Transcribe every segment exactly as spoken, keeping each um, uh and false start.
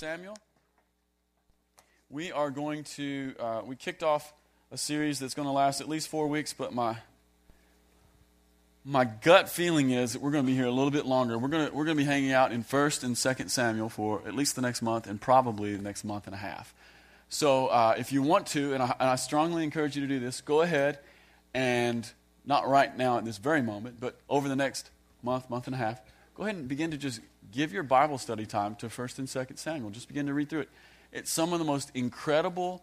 Samuel. We are going to, uh, we kicked off a series that's going to last at least four weeks, but my my gut feeling is that we're going to be here a little bit longer. We're going to, we're going to be hanging out in First and Second Samuel for at least the next month and probably the next month and a half. So uh, if you want to, and I, and I strongly encourage you to do this, go ahead and, not right now at this very moment, but over the next month, month and a half, go ahead and begin to just give your Bible study time to First and Second Samuel. Just begin to read through it. It's some of the most incredible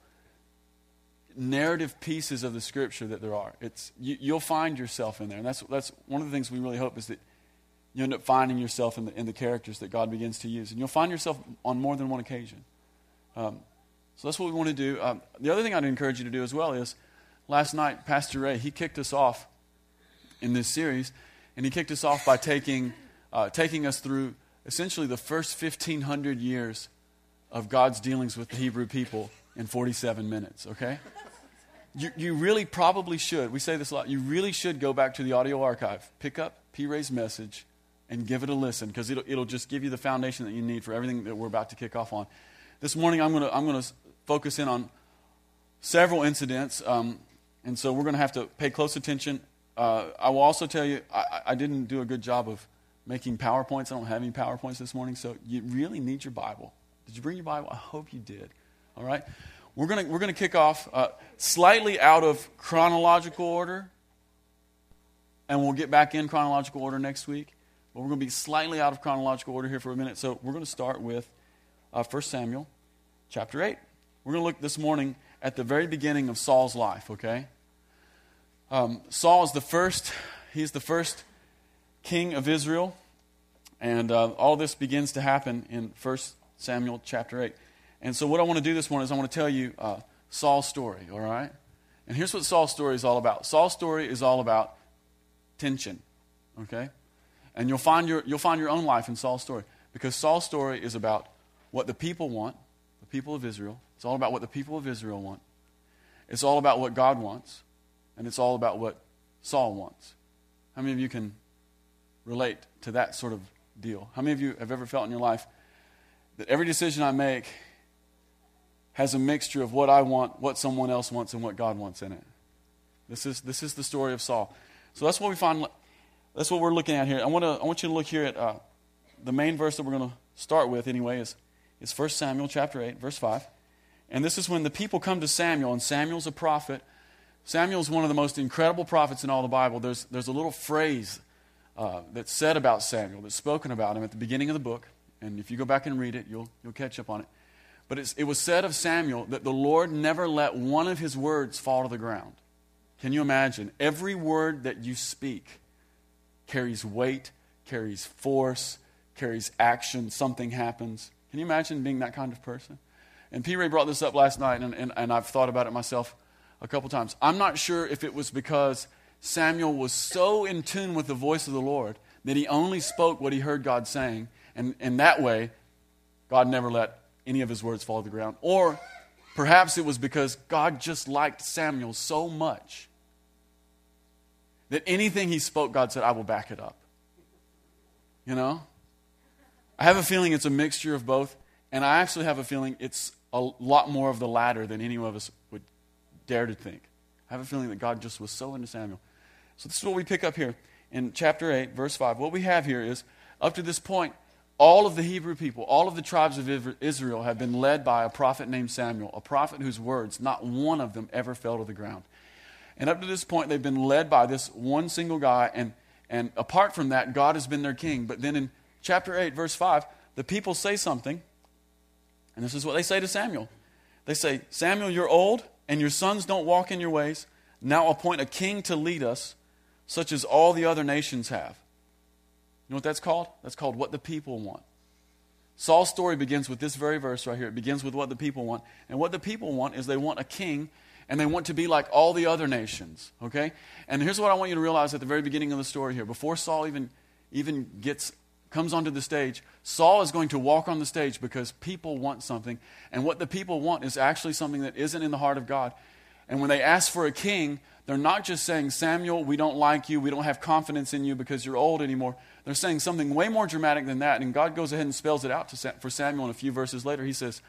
narrative pieces of the Scripture that there are. It's you, you'll find yourself in there, and that's that's one of the things we really hope is that you end up finding yourself in the in the characters that God begins to use, and you'll find yourself on more than one occasion. Um, so that's what we want to do. Um, the other thing I'd encourage you to do as well is, last night Pastor Ray he kicked us off in this series, and he kicked us off by taking uh, taking us through essentially the first fifteen hundred years of God's dealings with the Hebrew people in forty-seven minutes, okay? You you really probably should, we say this a lot, you really should go back to the audio archive, pick up P. Ray's message, and give it a listen, because it'll, it'll just give you the foundation that you need for everything that we're about to kick off on. This morning I'm going to I'm going to focus in on several incidents, um, and so we're going to have to pay close attention. Uh, I will also tell you, I, I didn't do a good job of making PowerPoints. I don't have any PowerPoints this morning, so you really need your Bible. Did you bring your Bible? I hope you did. All right, we're gonna we're gonna kick off uh, slightly out of chronological order, and we'll get back in chronological order next week. But we're gonna be slightly out of chronological order here for a minute. So we're gonna start with uh, First Samuel, chapter eight. We're gonna look this morning at the very beginning of Saul's life. Okay, um, Saul is the first. He's the first king of Israel, and uh, all this begins to happen in First Samuel chapter eight. And so what I want to do this morning is I want to tell you uh, Saul's story, all right? And here's what Saul's story is all about. Saul's story is all about tension, okay? And you'll find your you'll find your own life in Saul's story, because Saul's story is about what the people want, the people of Israel. It's all about what the people of Israel want. It's all about what God wants, and it's all about what Saul wants. How many of you can relate to that sort of deal? How many of you have ever felt in your life that every decision I make has a mixture of what I want, what someone else wants, and what God wants in it? This is this is the story of Saul. So that's what we find. That's what we're looking at here. I want to I want you to look here at uh, the main verse that we're going to start with anyway is is First Samuel chapter eight, verse five. And this is when the people come to Samuel, and Samuel's a prophet. Samuel's one of the most incredible prophets in all the Bible. There's there's a little phrase uh, that's said about Samuel, that's spoken about him at the beginning of the book. And if you go back and read it, you'll you'll catch up on it. But it's, it was said of Samuel that the Lord never let one of his words fall to the ground. Can you imagine? Every word that you speak carries weight, carries force, carries action. Something happens. Can you imagine being that kind of person? And P. Ray brought this up last night, and, and, and I've thought about it myself a couple times. I'm not sure if it was because Samuel was so in tune with the voice of the Lord that he only spoke what he heard God saying, and, and that way God never let any of his words fall to the ground. Or perhaps it was because God just liked Samuel so much that anything he spoke, God said, I will back it up. You know? I have a feeling it's a mixture of both, and I actually have a feeling it's a lot more of the latter than any of us would dare to think. I have a feeling that God just was so into Samuel. So this is what we pick up here in chapter eight, verse five. What we have here is, up to this point, all of the Hebrew people, all of the tribes of Israel have been led by a prophet named Samuel, a prophet whose words, not one of them ever fell to the ground. And up to this point, they've been led by this one single guy, and, and apart from that, God has been their king. But then in chapter eight, verse five, the people say something, and this is what they say to Samuel. They say, Samuel, you're old, and your sons don't walk in your ways. Now appoint a king to lead us, such as all the other nations have. You know what that's called? That's called what the people want. Saul's story begins with this very verse right here. It begins with what the people want. And what the people want is they want a king, and they want to be like all the other nations. Okay? And here's what I want you to realize at the very beginning of the story here. Before Saul even, even gets comes onto the stage, Saul is going to walk on the stage because people want something. And what the people want is actually something that isn't in the heart of God. And when they ask for a king, they're not just saying, Samuel, we don't like you, we don't have confidence in you because you're old anymore. They're saying something way more dramatic than that. And God goes ahead and spells it out to Sam, for Samuel. And a few verses later, he says,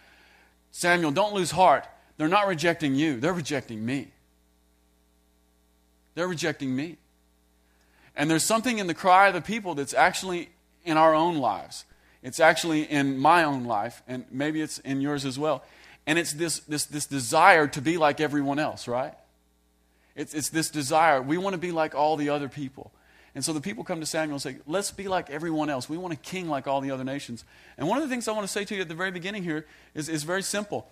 Samuel, don't lose heart. They're not rejecting you. They're rejecting me. They're rejecting me. And there's something in the cry of the people that's actually in our own lives. It's actually in my own life, and maybe it's in yours as well. And it's this this this desire to be like everyone else, right? It's it's this desire. We want to be like all the other people. And so the people come to Samuel and say, let's be like everyone else. We want a king like all the other nations. And one of the things I want to say to you at the very beginning here is, is very simple.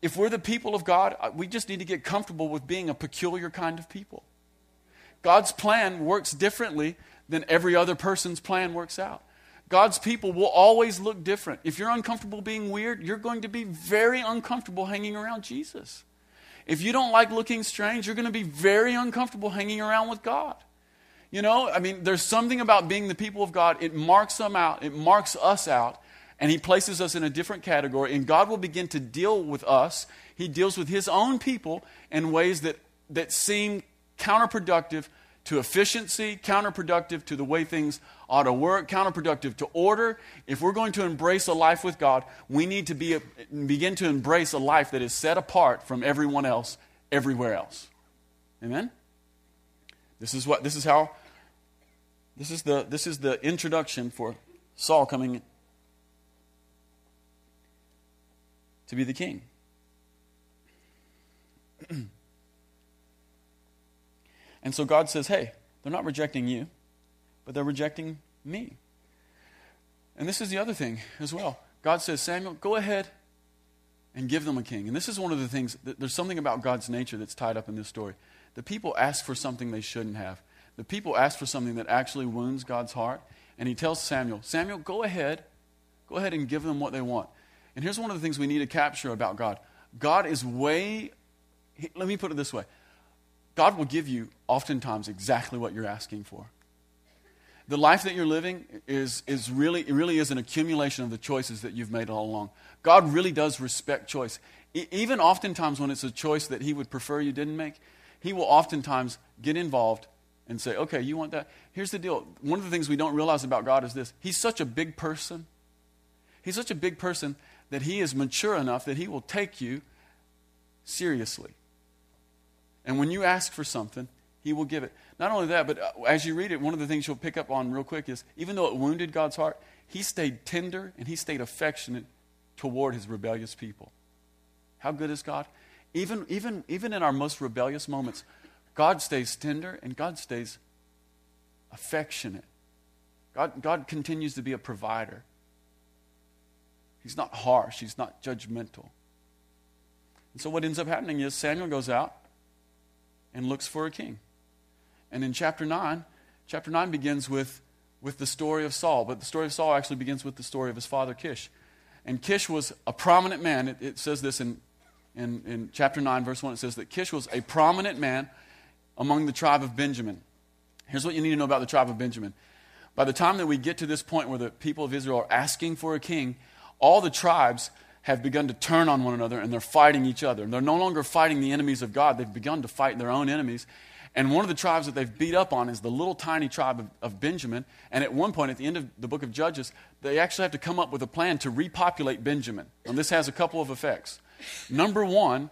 If we're the people of God, we just need to get comfortable with being a peculiar kind of people. God's plan works differently than every other person's plan works out. God's people will always look different. If you're uncomfortable being weird, you're going to be very uncomfortable hanging around Jesus. If you don't like looking strange, you're going to be very uncomfortable hanging around with God. You know, I mean, there's something about being the people of God. It marks them out. It marks us out. And He places us in a different category. And God will begin to deal with us. He deals with His own people in ways that, that seem counterproductive to efficiency, counterproductive to the way things ought to work, counterproductive to order. If we're going to embrace a life with God, we need to be a, begin to embrace a life that is set apart from everyone else, everywhere else. Amen? This is what this is how this is the this is the introduction for Saul coming to be the king. And so God says, hey, they're not rejecting you, but they're rejecting me. And this is the other thing as well. God says, Samuel, go ahead and give them a king. And this is one of the things, that there's something about God's nature that's tied up in this story. The people ask for something they shouldn't have. The people ask for something that actually wounds God's heart. And He tells Samuel, Samuel, go ahead. Go ahead and give them what they want. And here's one of the things we need to capture about God. God is way, let me put it this way. God will give you, oftentimes, exactly what you're asking for. The life that you're living is, is really, it really is an accumulation of the choices that you've made all along. God really does respect choice. E- even oftentimes when it's a choice that He would prefer you didn't make, He will oftentimes get involved and say, okay, you want that? Here's the deal. One of the things we don't realize about God is this. He's such a big person. He's such a big person that He is mature enough that He will take you seriously. And when you ask for something, He will give it. Not only that, but as you read it, one of the things you'll pick up on real quick is, even though it wounded God's heart, He stayed tender and He stayed affectionate toward His rebellious people. How good is God? Even, even, even in our most rebellious moments, God stays tender and God stays affectionate. God, God continues to be a provider. He's not harsh. He's not judgmental. And so what ends up happening is Samuel goes out and looks for a king. And in chapter nine, chapter nine begins with, with the story of Saul. But the story of Saul actually begins with the story of his father Kish. And Kish was a prominent man. It, it says this in, in, in chapter nine, verse one. It says that Kish was a prominent man among the tribe of Benjamin. Here's what you need to know about the tribe of Benjamin. By the time that we get to this point where the people of Israel are asking for a king, all the tribes have begun to turn on one another, and they're fighting each other. And they're no longer fighting the enemies of God. They've begun to fight their own enemies. And one of the tribes that they've beat up on is the little tiny tribe of, of Benjamin. And at one point, at the end of the book of Judges, they actually have to come up with a plan to repopulate Benjamin. And this has a couple of effects. Number one,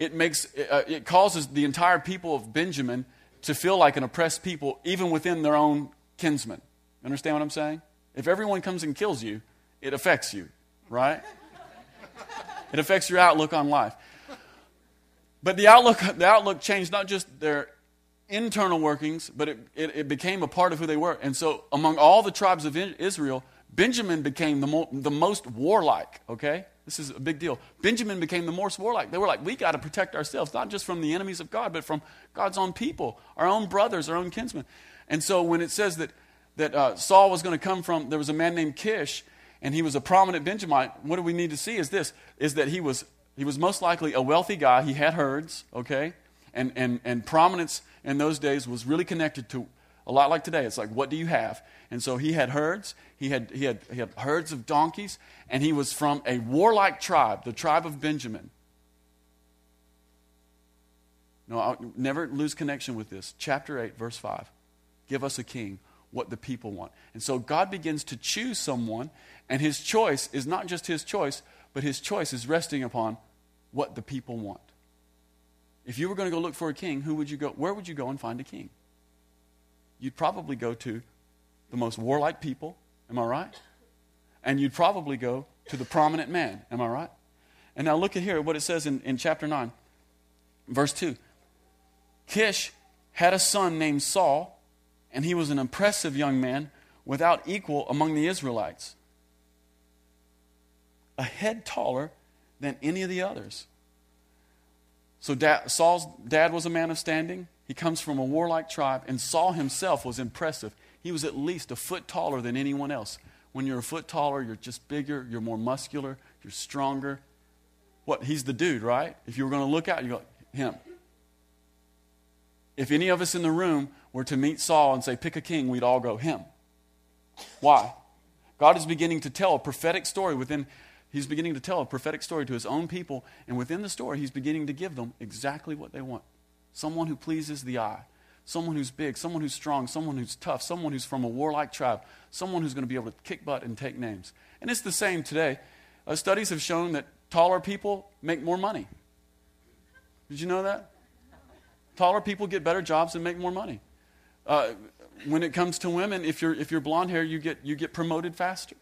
it makes uh, it causes the entire people of Benjamin to feel like an oppressed people, even within their own kinsmen. Understand what I'm saying? If everyone comes and kills you, it affects you, right? It affects your outlook on life. But the outlook the outlook changed not just their internal workings, but it, it, it became a part of who they were. And so among all the tribes of Israel, Benjamin became the, mo- the most warlike, okay? This is a big deal. Benjamin became the most warlike. They were like, we got to protect ourselves, not just from the enemies of God, but from God's own people, our own brothers, our own kinsmen. And so when it says that, that uh, Saul was going to come from, there was a man named Kish, and he was a prominent Benjamite. What do we need to see is this, is that he was he was most likely a wealthy guy. He had herds, okay? And and and prominence in those days was really connected to, a lot like today, it's like, what do you have? And so he had herds, he had he had he had herds of donkeys, and he was from a warlike tribe, the tribe of Benjamin. No, I'll never lose connection with this. Chapter eight, verse five. Give us a king, what the people want. And so God begins to choose someone, and his choice is not just his choice, but his choice is resting upon what the people want. If you were going to go look for a king, who would you go? Where would you go and find a king? You'd probably go to the most warlike people, am I right? And you'd probably go to the prominent man, am I right? And now look at here what it says in, in chapter nine, verse two. Kish had a son named Saul, and he was an impressive young man without equal among the Israelites. A head taller than any of the others. So da- Saul's dad was a man of standing. He comes from a warlike tribe, and Saul himself was impressive. He was at least a foot taller than anyone else. When you're a foot taller, you're just bigger, you're more muscular, you're stronger. What? He's the dude, right? If you were going to look out, you go, him. If any of us in the room were to meet Saul and say, pick a king, we'd all go, him. Why? God is beginning to tell a prophetic story within... He's beginning to tell a prophetic story to his own people, and within the story, he's beginning to give them exactly what they want. Someone who pleases the eye, someone who's big, someone who's strong, someone who's tough, someone who's from a warlike tribe, someone who's going to be able to kick butt and take names. And it's the same today. Uh, studies have shown that taller people make more money. Did you know that? Taller people get better jobs and make more money. Uh, when it comes to women, if you're if you're blonde hair, you get you get promoted faster.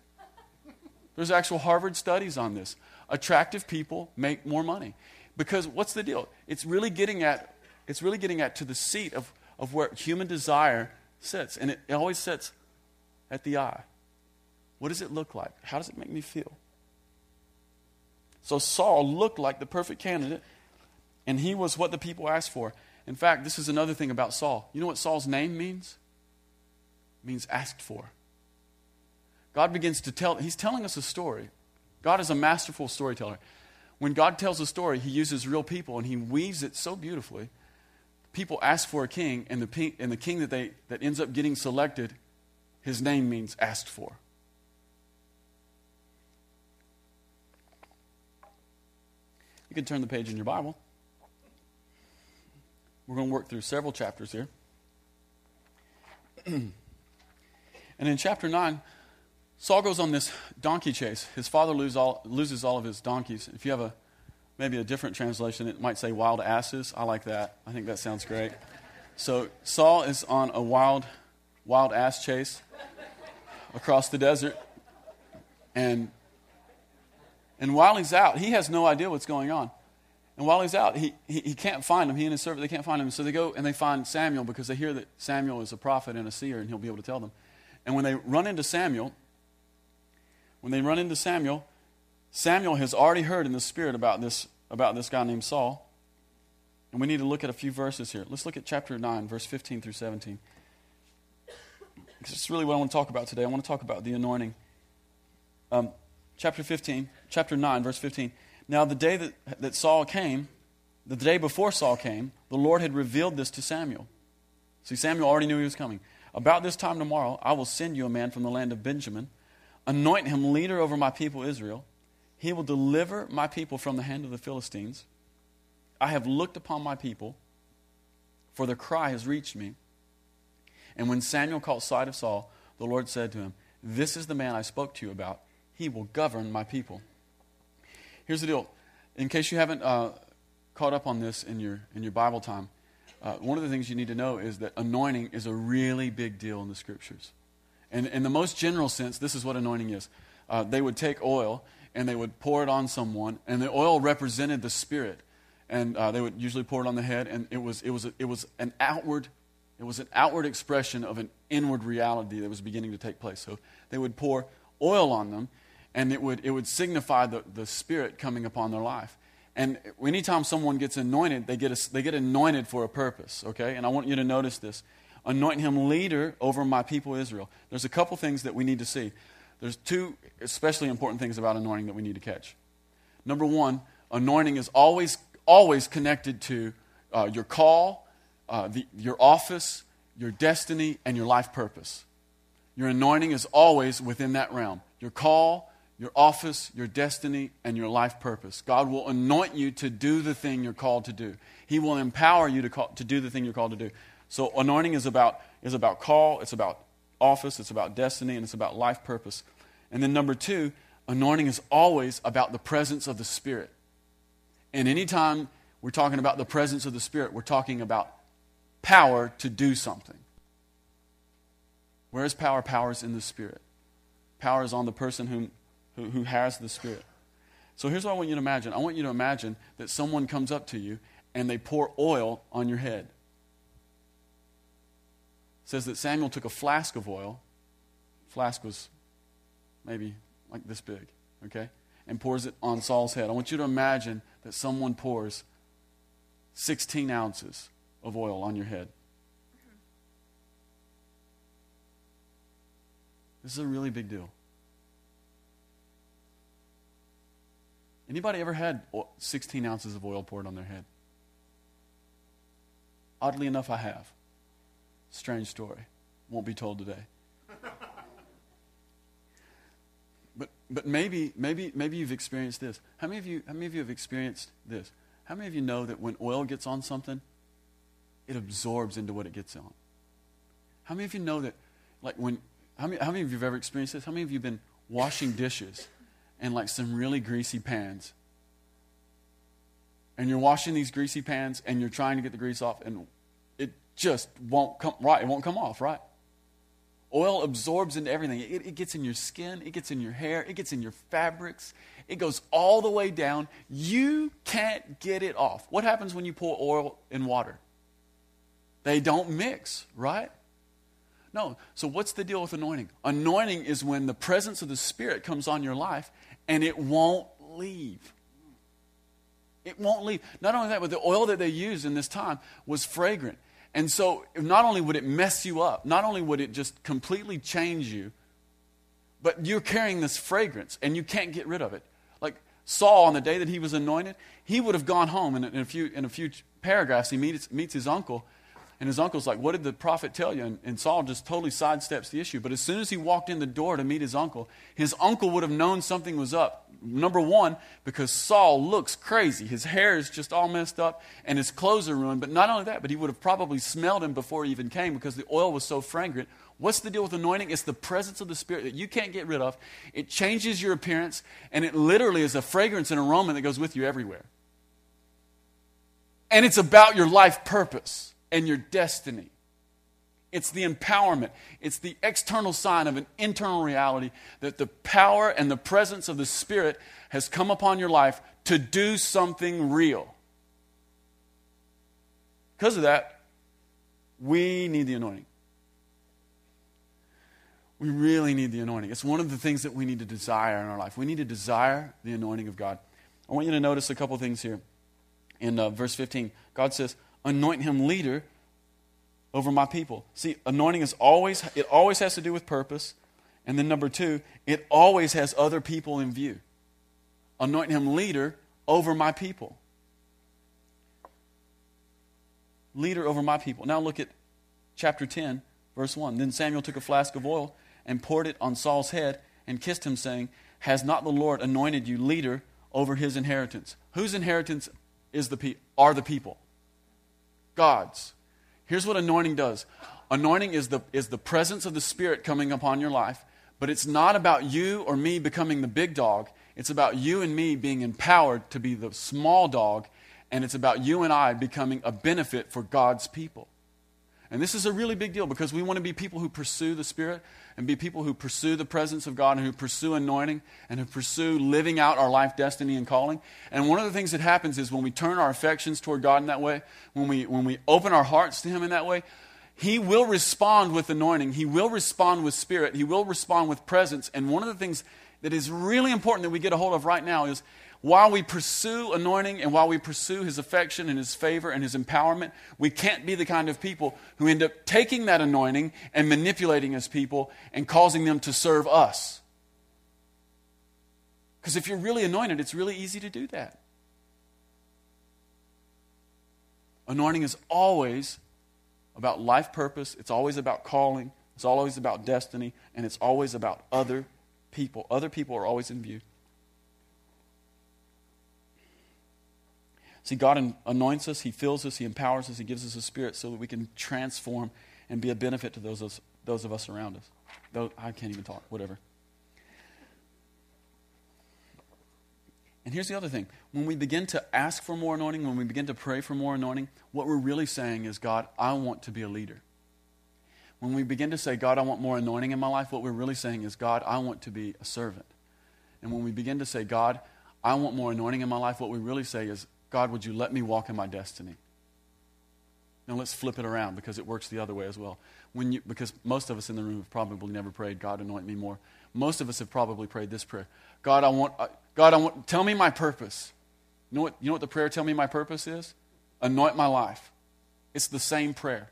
There's actual Harvard studies on this. Attractive people make more money. Because what's the deal? It's really getting at it's really getting at to the seat of, of where human desire sits. And it, it always sits at the eye. What does it look like? How does it make me feel? So Saul looked like the perfect candidate, and he was what the people asked for. In fact, this is another thing about Saul. You know what Saul's name means? It means asked for. God begins to tell, he's telling us a story. God is a masterful storyteller. When God tells a story, he uses real people and he weaves it so beautifully. People ask for a king, and the, and the king that, they, that ends up getting selected, his name means asked for. You can turn the page in your Bible. We're going to work through several chapters here. And in chapter nine, Saul goes on this donkey chase. His father lose all, loses all of his donkeys. If you have a maybe a different translation, it might say wild asses. I like that. I think that sounds great. So Saul is on a wild, wild ass chase across the desert. And, and while he's out, he has no idea what's going on. And while he's out, he, he, he can't find him. He and his servant, they can't find him. So they go and they find Samuel because they hear that Samuel is a prophet and a seer and he'll be able to tell them. And when they run into Samuel... When they run into Samuel, Samuel has already heard in the spirit about this about this guy named Saul. And we need to look at a few verses here. Let's look at chapter nine, verse fifteen through seventeen. Because it's really what I want to talk about today. I want to talk about the anointing. Um, chapter fifteen, chapter nine, verse fifteen. Now the day that, that Saul came, the day before Saul came, the Lord had revealed this to Samuel. See, Samuel already knew he was coming. About this time tomorrow, I will send you a man from the land of Benjamin. Anoint him leader over my people Israel. He will deliver my people from the hand of the Philistines. I have looked upon my people, for their cry has reached me. And when Samuel caught sight of Saul, the Lord said to him, this is the man I spoke to you about. He will govern my people. Here's the deal. In case you haven't uh, caught up on this in your, in your Bible time, uh, one of the things you need to know is that anointing is a really big deal in the Scriptures. And in the most general sense, this is what anointing is. Uh, they would take oil, and they would pour it on someone, and the oil represented the Spirit. And uh, they would usually pour it on the head, and it was it was a, it was an outward, it was an outward expression of an inward reality that was beginning to take place. So they would pour oil on them, and it would it would signify the, the Spirit coming upon their life. And anytime someone gets anointed, they get a, they get anointed for a purpose. Okay, and I want you to notice this. Anoint him leader over my people Israel. There's a couple things that we need to see. There's two especially important things about anointing that we need to catch. Number one, anointing is always always connected to uh, your call, uh, the, your office, your destiny, and your life purpose. Your anointing is always within that realm. Your call, your office, your destiny, and your life purpose. God will anoint you to do the thing you're called to do. He will empower you to call, to do the thing you're called to do. So anointing is about is about call, it's about office, it's about destiny, and it's about life purpose. And then number two, anointing is always about the presence of the Spirit. And anytime we're talking about the presence of the Spirit, we're talking about power to do something. Where is power? Power is in the Spirit. Power is on the person whom Who, who has the Spirit. So here's what I want you to imagine. I want you to imagine that someone comes up to you and they pour oil on your head. It says that Samuel took a flask of oil. Flask was maybe like this big, okay? And pours it on Saul's head. I want you to imagine that someone pours sixteen ounces of oil on your head. This is a really big deal. Anybody ever had sixteen ounces of oil poured on their head? Oddly enough, I have. Strange story. Won't be told today. But but maybe maybe maybe you've experienced this. How many of you how many of you have experienced this? How many of you know that when oil gets on something, it absorbs into what it gets on? How many of you know that like when how many how many of you have ever experienced this? How many of you have been washing dishes? And like some really greasy pans. And you're washing these greasy pans and you're trying to get the grease off and it just won't come right. It won't come off, right? Oil absorbs into everything. It, it gets in your skin. It gets in your hair. It gets in your fabrics. It goes all the way down. You can't get it off. What happens when you pour oil in water? They don't mix, right? No. So what's the deal with anointing? Anointing is when the presence of the Spirit comes on your life and it won't leave. It won't leave. Not only that, but the oil that they used in this time was fragrant. And so not only would it mess you up, not only would it just completely change you, but you're carrying this fragrance and you can't get rid of it. Like Saul, on the day that he was anointed, he would have gone home and in a few, in a few paragraphs he meets, meets his uncle. And his uncle's like, what did the prophet tell you? And, and Saul just totally sidesteps the issue. But as soon as he walked in the door to meet his uncle, his uncle would have known something was up. Number one, because Saul looks crazy. His hair is just all messed up and his clothes are ruined. But not only that, but he would have probably smelled him before he even came because the oil was so fragrant. What's the deal with anointing? It's the presence of the Spirit that you can't get rid of. It changes your appearance and it literally is a fragrance and aroma that goes with you everywhere. And it's about your life purpose. And your destiny. It's the empowerment. It's the external sign of an internal reality that the power and the presence of the Spirit has come upon your life to do something real. Because of that, we need the anointing. We really need the anointing. It's one of the things that we need to desire in our life. We need to desire the anointing of God. I want you to notice a couple things here. In uh, verse fifteen, God says, anoint him leader over my people. See, anointing is always, it always has to do with purpose. And then number two, it always has other people in view. Anoint him leader over my people. Leader over my people. Now look at chapter ten, verse one. Then Samuel took a flask of oil and poured it on Saul's head and kissed him, saying, has not the Lord anointed you leader over his inheritance? Whose inheritance is the pe- are the people? God's. Here's what anointing does. Anointing is the is the presence of the Spirit coming upon your life, but it's not about you or me becoming the big dog. It's about you and me being empowered to be the small dog, and it's about you and I becoming a benefit for God's people. And this is a really big deal because we want to be people who pursue the Spirit and be people who pursue the presence of God and who pursue anointing and who pursue living out our life, destiny, and calling. And one of the things that happens is when we turn our affections toward God in that way, when we when we open our hearts to Him in that way, He will respond with anointing. He will respond with Spirit. He will respond with presence. And one of the things that is really important that we get a hold of right now is while we pursue anointing and while we pursue His affection and His favor and His empowerment, we can't be the kind of people who end up taking that anointing and manipulating His people and causing them to serve us. Because if you're really anointed, it's really easy to do that. Anointing is always about life purpose. It's always about calling. It's always about destiny. And it's always about other people. Other people are always in view. See, God anoints us, He fills us, He empowers us, He gives us His Spirit so that we can transform and be a benefit to those of us, those of us around us. Those, I can't even talk, whatever. And here's the other thing. When we begin to ask for more anointing, when we begin to pray for more anointing, what we're really saying is, God, I want to be a leader. When we begin to say, God, I want more anointing in my life, what we're really saying is, God, I want to be a servant. And when we begin to say, God, I want more anointing in my life, what we really say is, God, would you let me walk in my destiny? Now let's flip it around, because it works the other way as well. When you, because most of us in the room have probably never prayed, God, anoint me more. Most of us have probably prayed this prayer. God, I want, God, I want, tell me my purpose. You know what, you know what the prayer, tell me my purpose is? Anoint my life. It's the same prayer.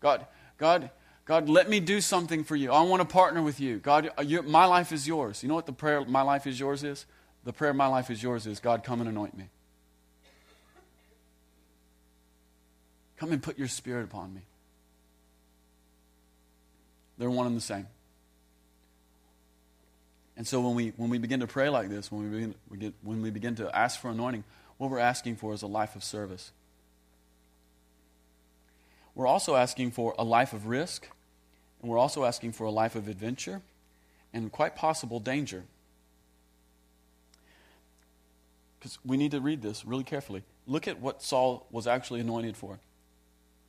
God, God, God, let me do something for you. I want to partner with you. God, you, my life is yours. You know what the prayer, my life is yours is? The prayer, my life is yours is, God, come and anoint me. Come and put your Spirit upon me. They're one and the same. And so when we when we begin to pray like this, when we begin, we get, when we begin to ask for anointing, what we're asking for is a life of service. We're also asking for a life of risk, and we're also asking for a life of adventure, and quite possible danger. Because we need to read this really carefully. Look at what Saul was actually anointed for.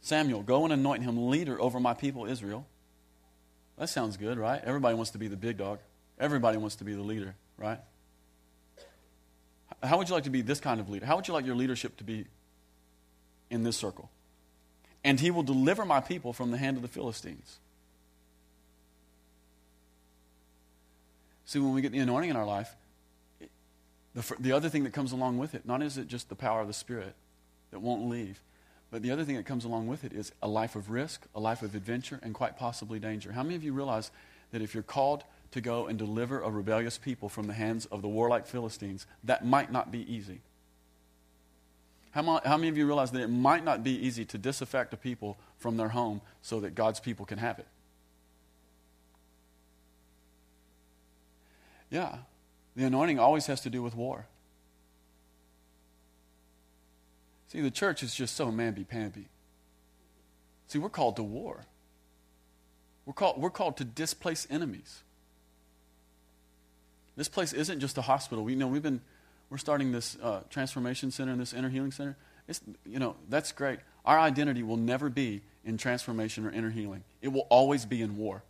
Samuel, go and anoint him leader over my people Israel. That sounds good, right? Everybody wants to be the big dog. Everybody wants to be the leader, right? How would you like to be this kind of leader? How would you like your leadership to be in this circle? And he will deliver my people from the hand of the Philistines. See, when we get the anointing in our life, it, the, the other thing that comes along with it, not is it just the power of the Spirit that won't leave, but the other thing that comes along with it is a life of risk, a life of adventure, and quite possibly danger. How many of you realize that if you're called to go and deliver a rebellious people from the hands of the warlike Philistines, that might not be easy? How many of you realize that it might not be easy to disaffect a people from their home so that God's people can have it? Yeah, the anointing always has to do with war. See, the church is just so mamby-pamby. See, we're called to war. We're called, we're called to displace enemies. This place isn't just a hospital. We you know we've been we're starting this uh, transformation center and this inner healing center. It's you know that's great. Our identity will never be in transformation or inner healing. It will always be in war.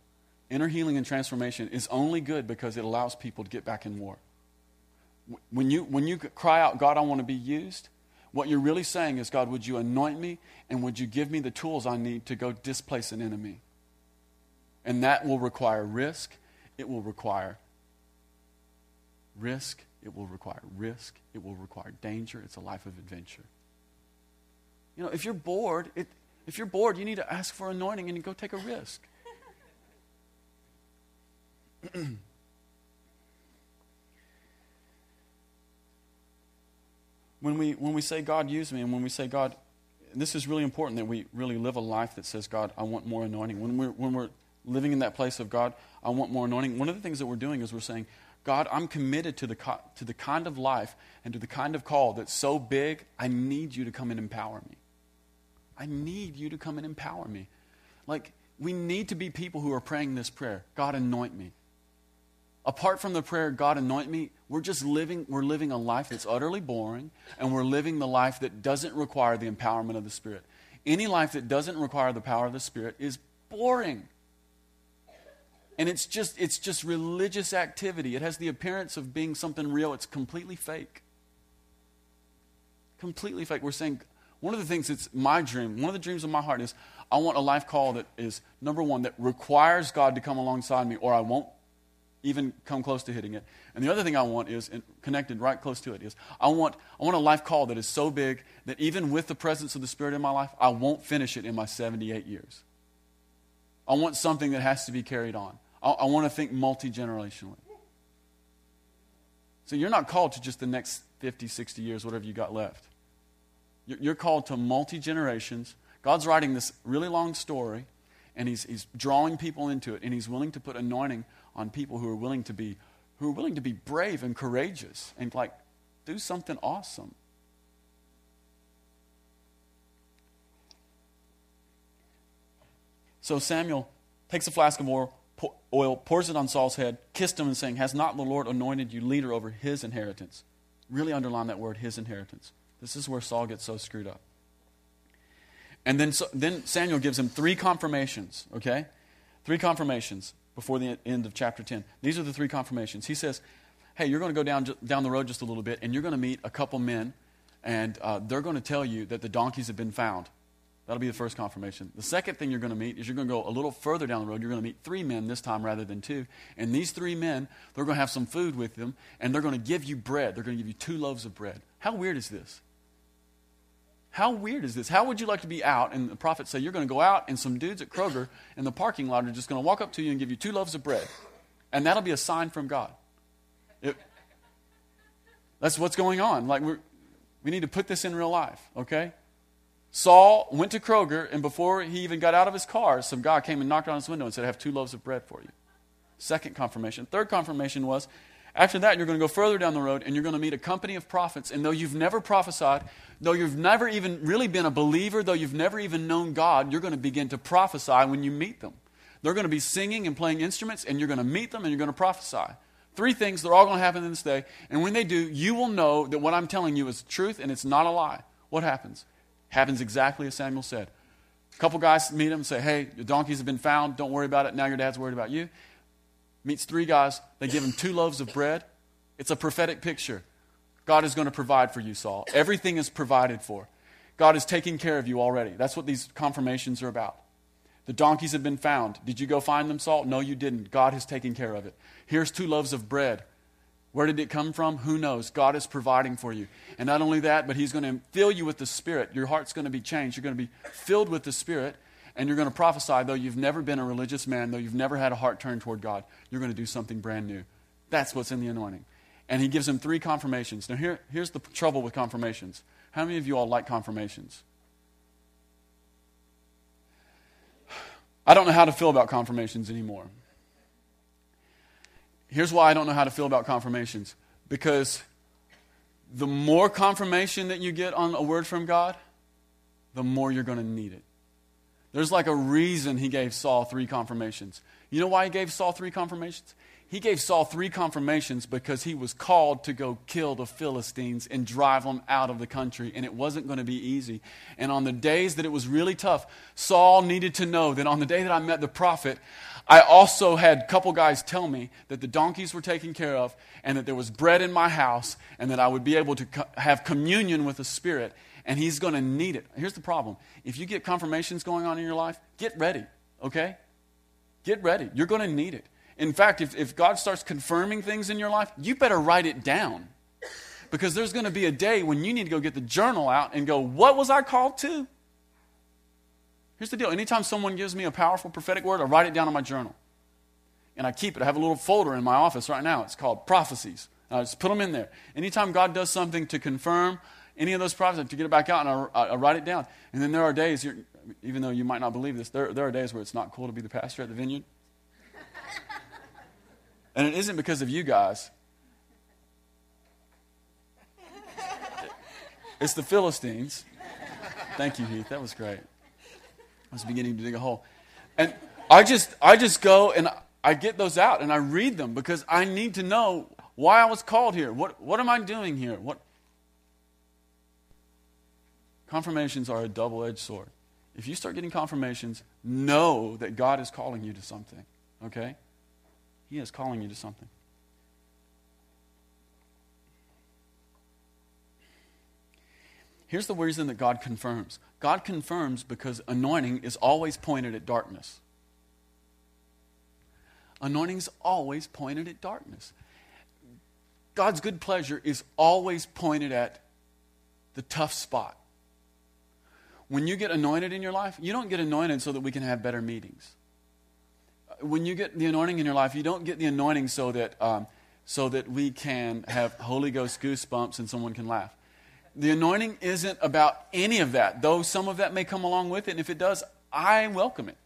Inner healing and transformation is only good because it allows people to get back in war. When you when you cry out, God, I want to be used, what you're really saying is, God, would you anoint me and would you give me the tools I need to go displace an enemy? And that will require risk. It will require Risk, it will require risk. It will require danger. It's a life of adventure. You know, if you're bored, it, if you're bored, you need to ask for anointing and you go take a risk. When we when we say, God, use me, and when we say, God, this is really important that we really live a life that says, God, I want more anointing. When we're, when we're living in that place of, God, I want more anointing, one of the things that we're doing is we're saying, God, I'm committed to the co- to the kind of life and to the kind of call that's so big, I need you to come and empower me. I need you to come and empower me. Like, we need to be people who are praying this prayer. God, anoint me. Apart from the prayer, God, anoint me, we're just living, we're living a life that's utterly boring, and we're living the life that doesn't require the empowerment of the Spirit. Any life that doesn't require the power of the Spirit is boring. And it's just it's just religious activity. It has the appearance of being something real. It's completely fake. Completely fake. We're saying, one of the things that's my dream, one of the dreams of my heart is, I want a life call that is, number one, that requires God to come alongside me, or I won't even come close to hitting it. And the other thing I want is, and connected right close to it, is I want I want a life call that is so big that even with the presence of the Spirit in my life, I won't finish it in my seventy-eight years. I want something that has to be carried on. I want to think multi-generationally. So you're not called to just the next fifty, sixty years, whatever you got left. You're called to multi-generations. God's writing this really long story, and he's, he's drawing people into it, and he's willing to put anointing on people who are willing to be who are willing to be brave and courageous and like do something awesome. So Samuel takes a flask of oil, oil, pours it on Saul's head, kissed him and saying, "Has not the Lord anointed you leader over his inheritance?" Really underline that word, his inheritance. This is where Saul gets so screwed up. And then, so, then Samuel gives him three confirmations, okay? Three confirmations before the end of chapter ten. These are the three confirmations. He says, hey, you're going to go down, down the road just a little bit, and you're going to meet a couple men, and uh, they're going to tell you that the donkeys have been found. That'll be the first confirmation. The second thing you're going to meet is you're going to go a little further down the road. You're going to meet three men this time rather than two. And these three men, they're going to have some food with them, and they're going to give you bread. They're going to give you two loaves of bread. How weird is this? How weird is this? How would you like to be out and the prophets say you're going to go out and some dudes at Kroger in the parking lot are just going to walk up to you and give you two loaves of bread, and that'll be a sign from God? It, that's what's going on. Like we we need to put this in real life, okay? Saul went to Kroger, and before he even got out of his car, some guy came and knocked on his window and said, "I have two loaves of bread for you." Second confirmation. Third confirmation was, after that, you're going to go further down the road, and you're going to meet a company of prophets. And though you've never prophesied, though you've never even really been a believer, though you've never even known God, you're going to begin to prophesy when you meet them. They're going to be singing and playing instruments, and you're going to meet them, and you're going to prophesy. Three things, they're all going to happen in this day. And when they do, you will know that what I'm telling you is the truth, and it's not a lie. What happens? Happens exactly as Samuel said. A couple guys meet him and say, "Hey, your donkeys have been found. Don't worry about it. Now your dad's worried about you." Meets three guys. They give him two loaves of bread. It's a prophetic picture. God is going to provide for you, Saul. Everything is provided for. God is taking care of you already. That's what these confirmations are about. The donkeys have been found. Did you go find them, Saul? No, you didn't. God has taken care of it. Here's two loaves of bread. Where did it come from? Who knows? God is providing for you. And not only that, but he's going to fill you with the Spirit. Your heart's going to be changed. You're going to be filled with the Spirit. And you're going to prophesy, though you've never been a religious man, though you've never had a heart turned toward God, you're going to do something brand new. That's what's in the anointing. And he gives him three confirmations. Now, here, here's the trouble with confirmations. How many of you all like confirmations? I don't know how to feel about confirmations anymore. Here's why I don't know how to feel about confirmations. Because the more confirmation that you get on a word from God, the more you're going to need it. There's like a reason he gave Saul three confirmations. You know why he gave Saul three confirmations? He gave Saul three confirmations because he was called to go kill the Philistines and drive them out of the country, and it wasn't going to be easy. And on the days that it was really tough, Saul needed to know that on the day that I met the prophet, I also had a couple guys tell me that the donkeys were taken care of and that there was bread in my house and that I would be able to co- have communion with the Spirit. And he's going to need it. Here's the problem. If you get confirmations going on in your life, get ready, okay? Get ready. You're going to need it. In fact, if, if God starts confirming things in your life, you better write it down. Because there's going to be a day when you need to go get the journal out and go, what was I called to? Here's the deal. Anytime someone gives me a powerful prophetic word, I write it down in my journal. And I keep it. I have a little folder in my office right now. It's called Prophecies. And I just put them in there. Anytime God does something to confirm any of those prophets, I have to get it back out and I, I, I write it down. And then there are days, you're, even though you might not believe this, there, there are days where it's not cool to be the pastor at the vineyard. And it isn't because of you guys. It's the Philistines. Thank you, Heath. That was great. I was beginning to dig a hole. And I just, I just go and I get those out and I read them because I need to know why I was called here. What, what am I doing here? What? Confirmations are a double-edged sword. If you start getting confirmations, know that God is calling you to something, okay? He is calling you to something. Here's the reason that God confirms. God confirms because anointing is always pointed at darkness. Anointing's always pointed at darkness. God's good pleasure is always pointed at the tough spot. When you get anointed in your life, you don't get anointed so that we can have better meetings. When you get the anointing in your life, you don't get the anointing so that um, so that we can have Holy Ghost goosebumps and someone can laugh. The anointing isn't about any of that, though some of that may come along with it, and if it does, I welcome it.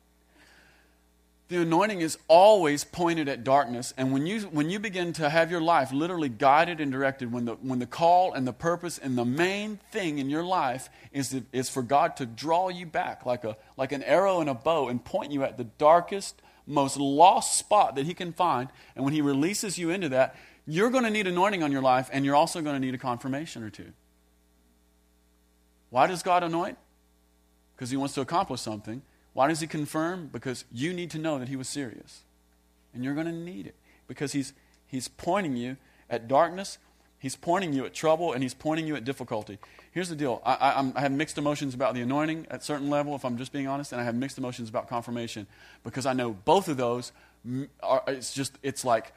The anointing is always pointed at darkness, and when you when you begin to have your life literally guided and directed, when the when the call and the purpose and the main thing in your life is is for God to draw you back like a like an arrow and a bow and point you at the darkest, most lost spot that He can find, and when He releases you into that, you're going to need anointing on your life, and you're also going to need a confirmation or two. Why does God anoint? Because He wants to accomplish something. Why does He confirm? Because you need to know that He was serious. And you're going to need it. Because He's He's pointing you at darkness, He's pointing you at trouble, and He's pointing you at difficulty. Here's the deal. I, I, I'm, I have mixed emotions about the anointing at a certain level, if I'm just being honest, and I have mixed emotions about confirmation. Because I know both of those, are, it's just, it's like,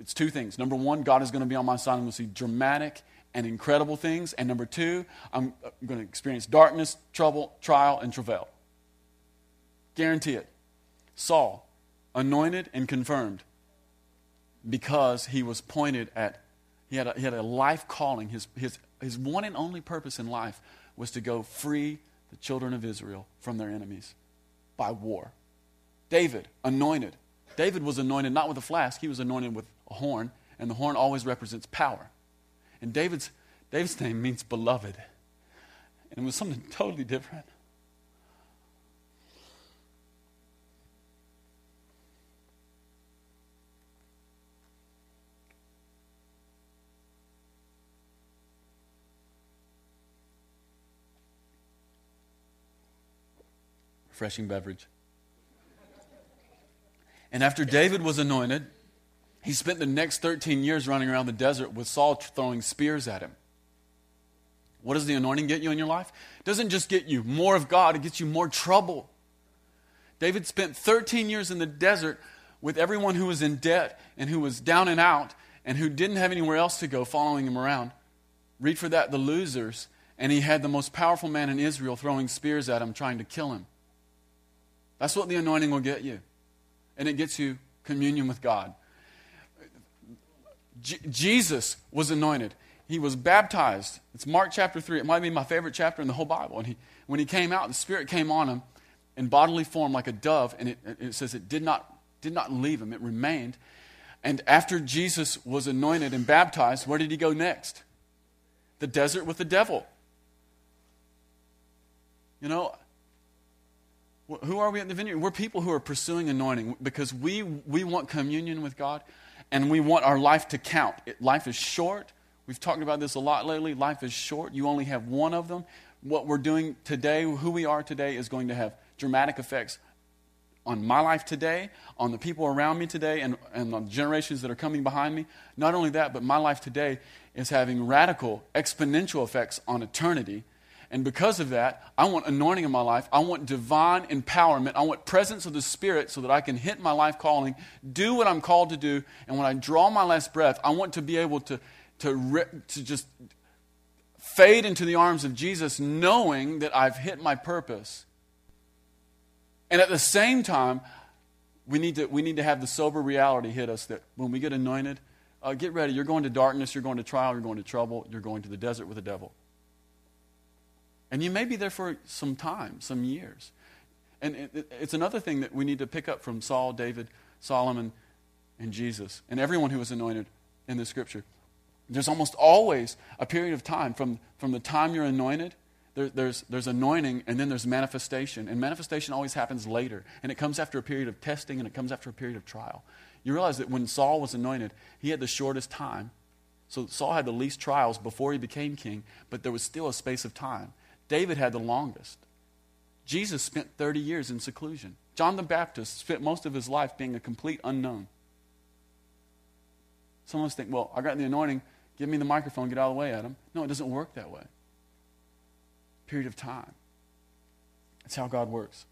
it's two things. Number one, God is going to be on my side. I'm going to see dramatic and incredible things. And number two, I'm going to experience darkness, trouble, trial, and travail. Guarantee it. Saul, anointed and confirmed because he was pointed at, he had a, he had a life calling. His, his, his one and only purpose in life was to go free the children of Israel from their enemies by war. David, anointed. David was anointed not with a flask, he was anointed with a horn, and the horn always represents power. And David's, David's name means beloved. And it was something totally different. Refreshing beverage. And after David was anointed, he spent the next thirteen years running around the desert with Saul throwing spears at him. What does the anointing get you in your life? It doesn't just get you more of God, it gets you more trouble. David spent thirteen years in the desert with everyone who was in debt and who was down and out and who didn't have anywhere else to go following him around. Read for that, the losers. And he had the most powerful man in Israel throwing spears at him, trying to kill him. That's what the anointing will get you. And it gets you communion with God. Je- Jesus was anointed. He was baptized. It's Mark chapter three. It might be my favorite chapter in the whole Bible. And he, when he came out, the Spirit came on him in bodily form like a dove. And it, it says it did not, did not leave him. It remained. And after Jesus was anointed and baptized, where did he go next? The desert with the devil. You know, who are we at the vineyard? We're people who are pursuing anointing because we we want communion with God and we want our life to count. It, life is short. We've talked about this a lot lately. Life is short. You only have one of them. What we're doing today, who we are today, is going to have dramatic effects on my life today, on the people around me today, and, and on the generations that are coming behind me. Not only that, but my life today is having radical, exponential effects on eternity. And because of that, I want anointing in my life. I want divine empowerment. I want presence of the Spirit so that I can hit my life calling, do what I'm called to do, and when I draw my last breath, I want to be able to, to, re- to just fade into the arms of Jesus knowing that I've hit my purpose. And at the same time, we need to, we need to have the sober reality hit us that when we get anointed, uh, get ready. You're going to darkness. You're going to trial. You're going to trouble. You're going to the desert with the devil. And you may be there for some time, some years. And it, it, it's another thing that we need to pick up from Saul, David, Solomon, and Jesus, and everyone who was anointed in the Scripture. There's almost always a period of time from, from the time you're anointed, there, there's, there's anointing, and then there's manifestation. And manifestation always happens later. And it comes after a period of testing, and it comes after a period of trial. You realize that when Saul was anointed, he had the shortest time. So Saul had the least trials before he became king, but there was still a space of time. David had the longest. Jesus spent thirty years in seclusion. John the Baptist spent most of his life being a complete unknown. Some of us think, well, I got the anointing, give me the microphone, get out of the way, Adam. No, it doesn't work that way. Period of time. That's how God works.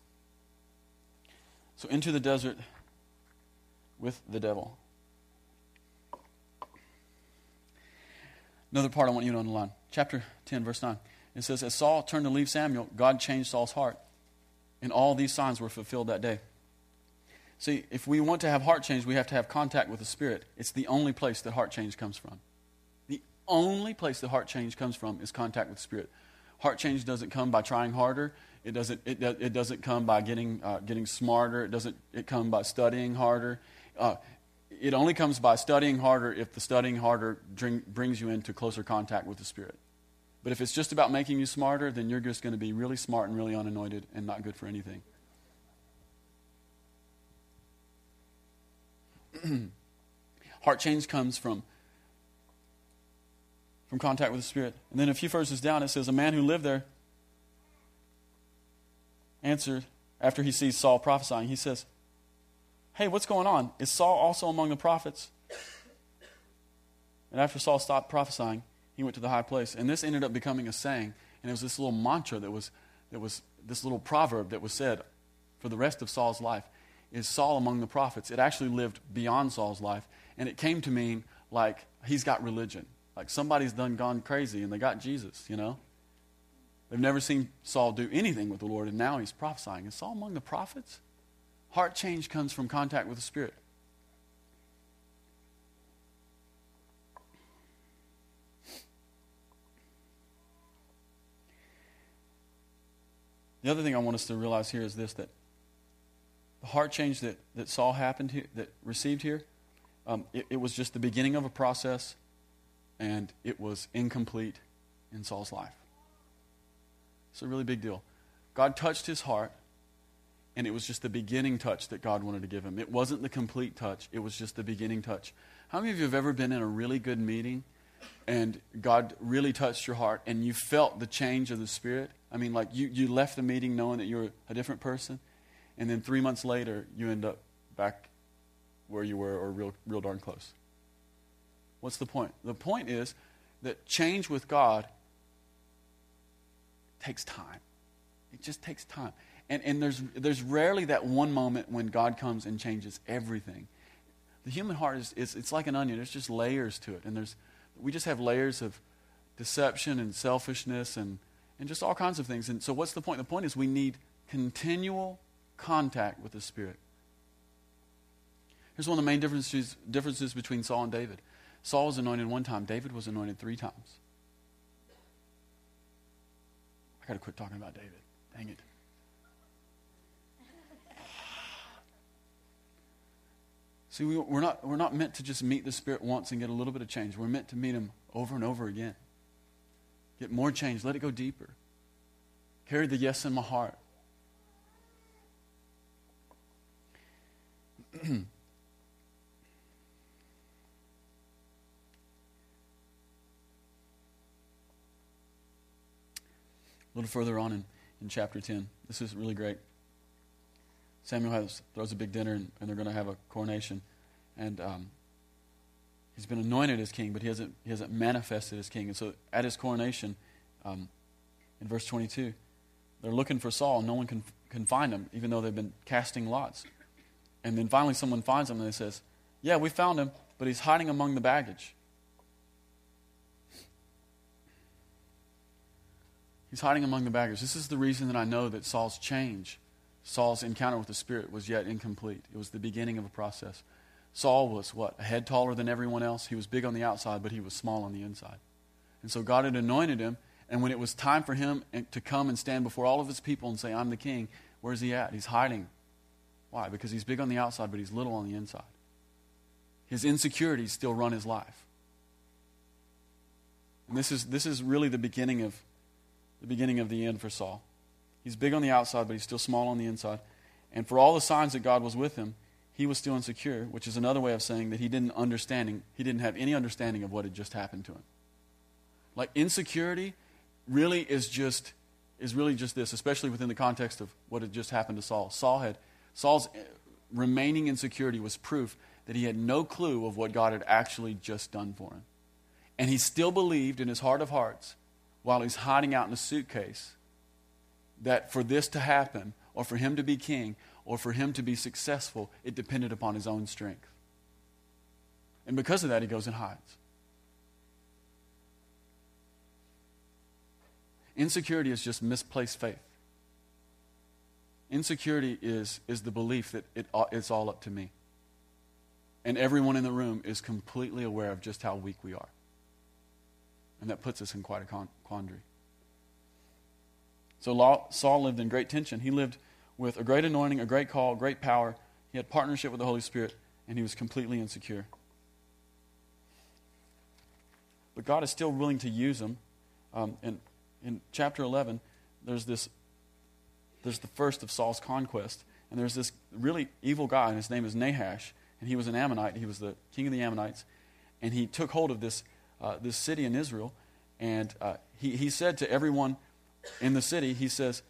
So into the desert with the devil. Another part I want you to underline. Chapter ten, verse nine. It says, as Saul turned to leave Samuel, God changed Saul's heart. And all these signs were fulfilled that day. See, if we want to have heart change, we have to have contact with the Spirit. It's the only place that heart change comes from. The only place that heart change comes from is contact with the Spirit. Heart change doesn't come by trying harder. It doesn't. It, it doesn't come by getting uh, getting smarter. It doesn't. It come by studying harder. Uh, it only comes by studying harder if the studying harder bring, brings you into closer contact with the Spirit. But if it's just about making you smarter, then you're just going to be really smart and really unanointed and not good for anything. Heart change comes from from contact with the Spirit. And then a few verses down, it says, a man who lived there answered after he sees Saul prophesying. He says, hey, what's going on? Is Saul also among the prophets? And after Saul stopped prophesying, he went to the high place. And this ended up becoming a saying. And it was this little mantra that was, that was this little proverb that was said for the rest of Saul's life. Is Saul among the prophets? It actually lived beyond Saul's life. And it came to mean like he's got religion. Like somebody's done gone crazy and they got Jesus, you know. They've never seen Saul do anything with the Lord, and now he's prophesying. Is Saul among the prophets? Heart change comes from contact with the Spirit. The other thing I want us to realize here is this, that the heart change that, that Saul happened here, that received here, um, it, it was just the beginning of a process, and it was incomplete in Saul's life. It's a really big deal. God touched his heart, and it was just the beginning touch that God wanted to give him. It wasn't the complete touch. It was just the beginning touch. How many of you have ever been in a really good meeting, and God really touched your heart, and you felt the change of the Spirit? I mean, like you, you left the meeting knowing that you were a different person, and then three months later, you end up back where you were or real, real darn close. What's the point? The point is that change with God takes time. It just takes time. And and there's there's rarely that one moment when God comes and changes everything. The human heart is, is it's like an onion. There's just layers to it. And there's we just have layers of deception and selfishness and, and just all kinds of things. And so what's the point? The point is we need continual contact with the Spirit. Here's one of the main differences differences between Saul and David. Saul was anointed one time. David was anointed three times. I got to quit talking about David. Dang it. See, we, we're not we're not meant to just meet the Spirit once and get a little bit of change. We're meant to meet him over and over again. Get more change. Let it go deeper. Carry the yes in my heart. A little further on in, in chapter ten. This is really great. Samuel has, throws a big dinner, and, and they're going to have a coronation. And um, he's been anointed as king, but he hasn't he hasn't manifested as king. And so at his coronation, um, in verse twenty-two, they're looking for Saul. No one can, can find him, even though they've been casting lots. And then finally someone finds him, and they says, yeah, we found him, but he's hiding among the baggage. He's hiding among the baggage. This is the reason that I know that Saul's change, Saul's encounter with the Spirit was yet incomplete. It was the beginning of a process. Saul was what? A head taller than everyone else. He was big on the outside, but he was small on the inside. And so God had anointed him, and when it was time for him to come and stand before all of his people and say, I'm the king, where's he at? He's hiding. Why? Because he's big on the outside, but he's little on the inside. His insecurities still run his life. And this is this is really the beginning of the beginning of the end for Saul. He's big on the outside, but he's still small on the inside. And for all the signs that God was with him, he was still insecure, which is another way of saying that he didn't understanding, he didn't have any understanding of what had just happened to him. Like insecurity really is just is really just this, especially within the context of what had just happened to Saul. Saul had Saul's remaining insecurity was proof that he had no clue of what God had actually just done for him. And he still believed in his heart of hearts, while he's hiding out in a suitcase, that for this to happen, or for him to be king, or for him to be successful, it depended upon his own strength. And because of that, he goes and hides. Insecurity is just misplaced faith. Insecurity is, is the belief that it, it's all up to me. And everyone in the room is completely aware of just how weak we are. And that puts us in quite a quandary. So Saul lived in great tension. He lived with a great anointing, a great call, great power. He had partnership with the Holy Spirit, and he was completely insecure. But God is still willing to use him. Um, and in chapter eleven, there's this, there's the first of Saul's conquest, and there's this really evil guy, and his name is Nahash, and he was an Ammonite. He was the king of the Ammonites, and he took hold of this uh, this city in Israel, and uh, he he said to everyone in the city, he says,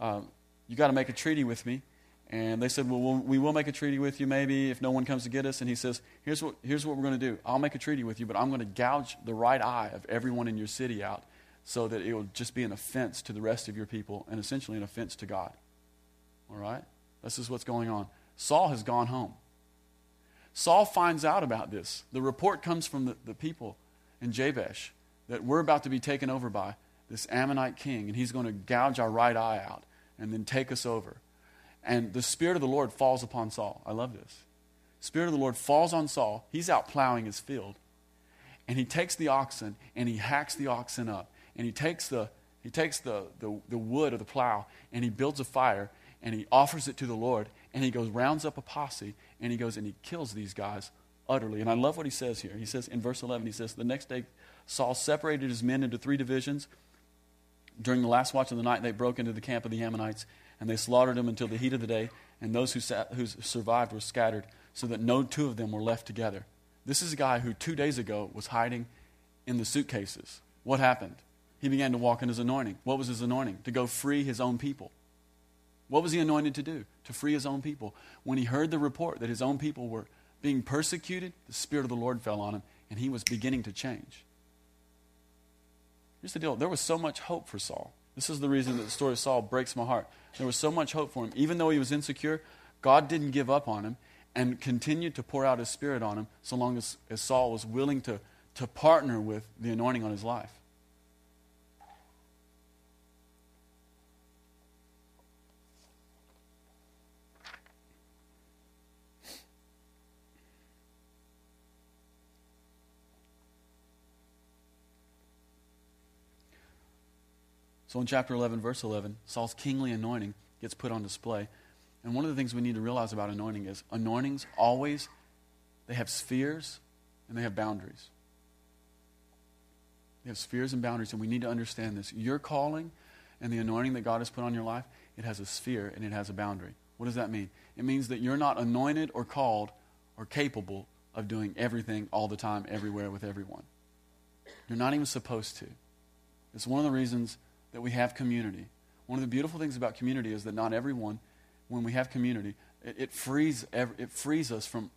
um, "You got to make a treaty with me." And they said, well, well, we will make a treaty with you maybe if no one comes to get us. And he says, here's what here's what we're going to do. I'll make a treaty with you, but I'm going to gouge the right eye of everyone in your city out so that it will just be an offense to the rest of your people and essentially an offense to God. All right? This is what's going on. Saul has gone home. Saul finds out about this. The report comes from the, the people in Jabesh that we're about to be taken over by this Ammonite king, and he's going to gouge our right eye out and then take us over. And the Spirit of the Lord falls upon Saul. I love this. Spirit of the Lord falls on Saul. He's out plowing his field. And he takes the oxen and he hacks the oxen up. And he takes the he takes the, the, the wood of the plow and he builds a fire and he offers it to the Lord. And he goes, rounds up a posse, and he goes and he kills these guys utterly. And I love what he says here. He says in verse eleven, he says, the next day Saul separated his men into three divisions. During the last watch of the night, they broke into the camp of the Ammonites, and they slaughtered them until the heat of the day, and those who sat, who survived were scattered, so that no two of them were left together. This is a guy who two days ago was hiding in the suitcases. What happened? He began to walk in his anointing. What was his anointing? To go free his own people. What was he anointed to do? To free his own people. When he heard the report that his own people were being persecuted, the Spirit of the Lord fell on him, and he was beginning to change. Here's the deal. There was so much hope for Saul. This is the reason that the story of Saul breaks my heart. There was so much hope for him. Even though he was insecure, God didn't give up on him and continued to pour out his Spirit on him so long as, as Saul was willing to, to partner with the anointing on his life. So in chapter eleven, verse eleven, Saul's kingly anointing gets put on display. And one of the things we need to realize about anointing is anointings always, they have spheres and they have boundaries. They have spheres and boundaries, and we need to understand this. Your calling and the anointing that God has put on your life, it has a sphere and it has a boundary. What does that mean? It means that you're not anointed or called or capable of doing everything all the time, everywhere, with everyone. You're not even supposed to. It's one of the reasons that we have community. One of the beautiful things about community is that not everyone, when we have community, it, it frees every, it frees us from,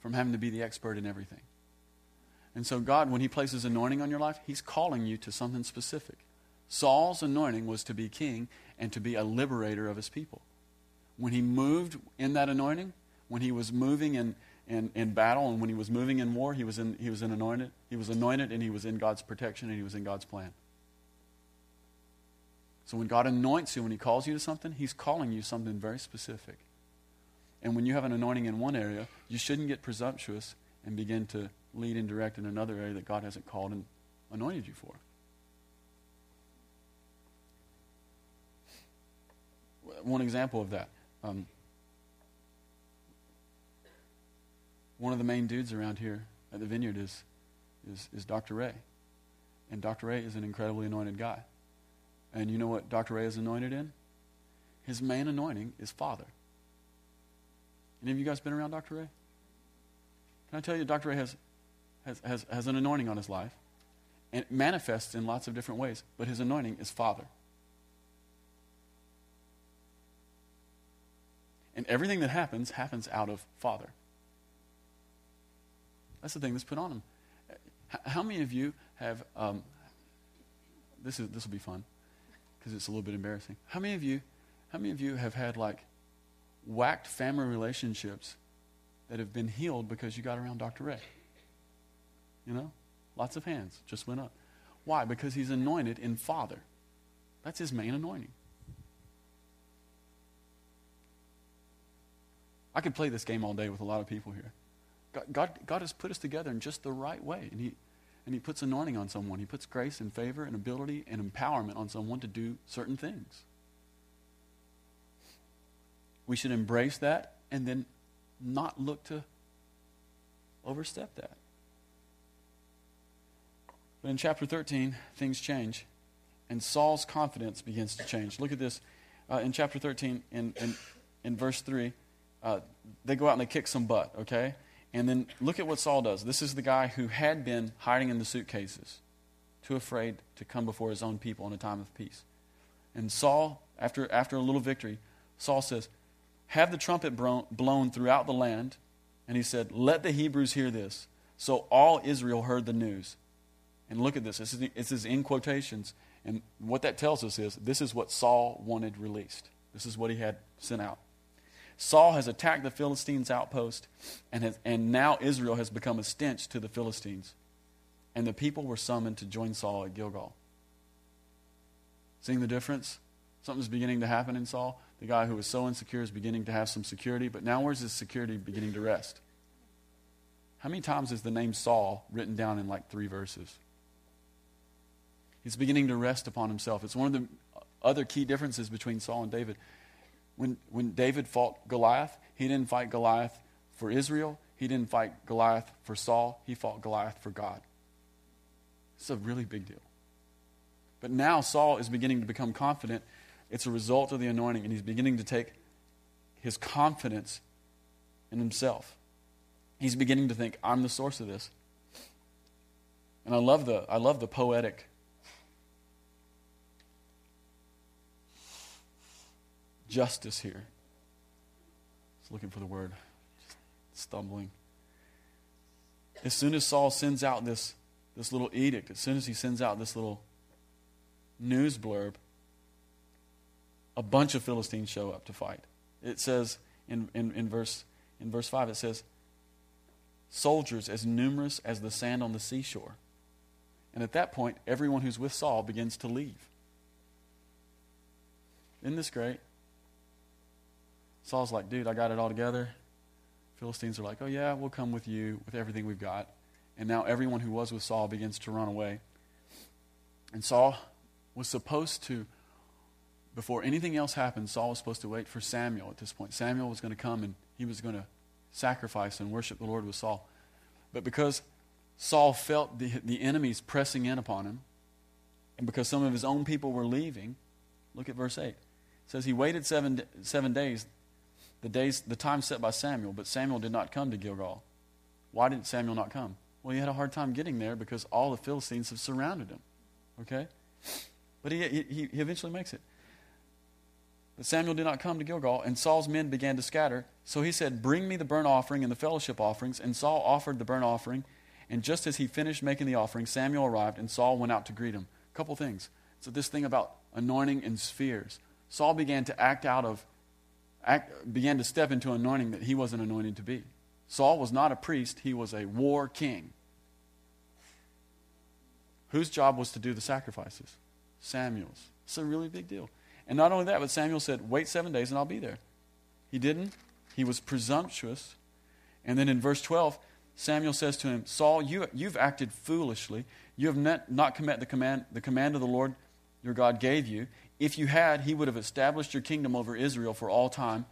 from having to be the expert in everything. And so God, when he places anointing on your life, he's calling you to something specific. Saul's anointing was to be king and to be a liberator of his people. When he moved in that anointing, when he was moving in, in, in battle and when he was moving in war, he was in he was in anointed, he was anointed and he was in God's protection and he was in God's plan. So when God anoints you, when he calls you to something, he's calling you something very specific. And when you have an anointing in one area, you shouldn't get presumptuous and begin to lead and direct in another area that God hasn't called and anointed you for. One example of that. Um, one of the main dudes around here at the Vineyard is, is, is Doctor Ray. And Doctor Ray is an incredibly anointed guy. And you know what Doctor Ray is anointed in? His main anointing is Father. Any of you guys been around Doctor Ray? Can I tell you, Doctor Ray has, has, has, has an anointing on his life. And it manifests in lots of different ways. But his anointing is Father. And everything that happens, happens out of Father. That's the thing that's put on him. How many of you have... Um, this is this will be fun. Because it's a little bit embarrassing. How many of you, how many of you have had like whacked family relationships that have been healed because you got around Doctor Ray? You know, lots of hands just went up. Why? Because he's anointed in Father. That's his main anointing. I could play this game all day with a lot of people here. God, God, God has put us together in just the right way, and He. And he puts anointing on someone. He puts grace and favor and ability and empowerment on someone to do certain things. We should embrace that and then not look to overstep that. But in chapter thirteen, things change, and Saul's confidence begins to change. Look at this. Uh, in chapter thirteen, in, in, in verse three, uh, they go out and they kick some butt, okay? And then look at what Saul does. This is the guy who had been hiding in the suitcases, too afraid to come before his own people in a time of peace. And Saul, after after a little victory, Saul says, "Have the trumpet blown throughout the land." And he said, "Let the Hebrews hear this." So all Israel heard the news. And look at this. This is, this is in quotations. And what that tells us is this is what Saul wanted released. This is what he had sent out. Saul has attacked the Philistines' outpost, and has, and now Israel has become a stench to the Philistines. And the people were summoned to join Saul at Gilgal. Seeing the difference? Something's beginning to happen in Saul. The guy who was so insecure is beginning to have some security, but now where's his security beginning to rest? How many times is the name Saul written down in like three verses? He's beginning to rest upon himself. It's one of the other key differences between Saul and David. When when David fought Goliath, he didn't fight Goliath for Israel. He didn't fight Goliath for Saul. He fought Goliath for God. It's a really big deal. But now Saul is beginning to become confident. It's a result of the anointing, and he's beginning to take his confidence in himself. He's beginning to think, "I'm the source of this." And I love the I love the poetic justice here. Just looking for the word. Just stumbling. As soon as Saul sends out this, this little edict, as soon as he sends out this little news blurb, a bunch of Philistines show up to fight. It says in, in, in verse in verse five, it says, "Soldiers as numerous as the sand on the seashore." And at that point, everyone who's with Saul begins to leave. Isn't this great? Saul's like, "Dude, I got it all together." Philistines are like, "Oh yeah, we'll come with you with everything we've got." And now everyone who was with Saul begins to run away. And Saul was supposed to, before anything else happened, Saul was supposed to wait for Samuel at this point. Samuel was going to come and he was going to sacrifice and worship the Lord with Saul. But because Saul felt the, the enemies pressing in upon him, and because some of his own people were leaving, look at verse eight. It says he waited seven, seven days, the days, the time set by Samuel, but Samuel did not come to Gilgal. Why didn't Samuel not come? Well, he had a hard time getting there because all the Philistines have surrounded him. Okay? But he, he, he eventually makes it. But Samuel did not come to Gilgal, and Saul's men began to scatter. So he said, "Bring me the burnt offering and the fellowship offerings." And Saul offered the burnt offering. And just as he finished making the offering, Samuel arrived, and Saul went out to greet him. A couple things. So this thing about anointing and spheres. Saul began to act out of, act, began to step into anointing that he wasn't anointed to be. Saul was not a priest. He was a war king. Whose job was to do the sacrifices? Samuel's. It's a really big deal. And not only that, but Samuel said, "Wait seven days and I'll be there." He didn't. He was presumptuous. And then in verse twelve, Samuel says to him, "Saul, you, you've acted foolishly. You have not, not commit the command, the command of the Lord your God gave you. If you had, he would have established your kingdom over Israel for all time."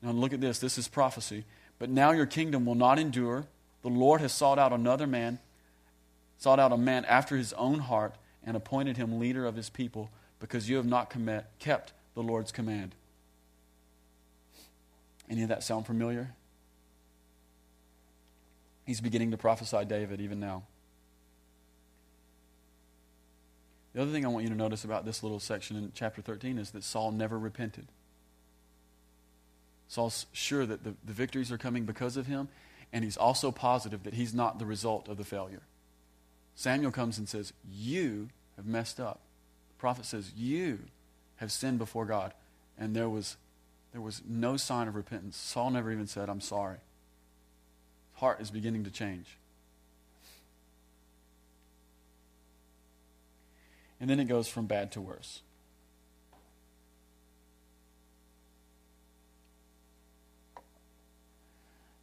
Now look at this. This is prophecy. "But now your kingdom will not endure. The Lord has sought out another man, sought out a man after his own heart, and appointed him leader of his people, because you have not commit, kept the Lord's command." Any of that sound familiar? He's beginning to prophesy David even now. The other thing I want you to notice about this little section in chapter thirteen is that Saul never repented. Saul's sure that the, the victories are coming because of him, and he's also positive that he's not the result of the failure. Samuel comes and says, "You have messed up." The prophet says, "You have sinned before God." And there was there was no sign of repentance. Saul never even said, "I'm sorry." His heart is beginning to change. And then it goes from bad to worse.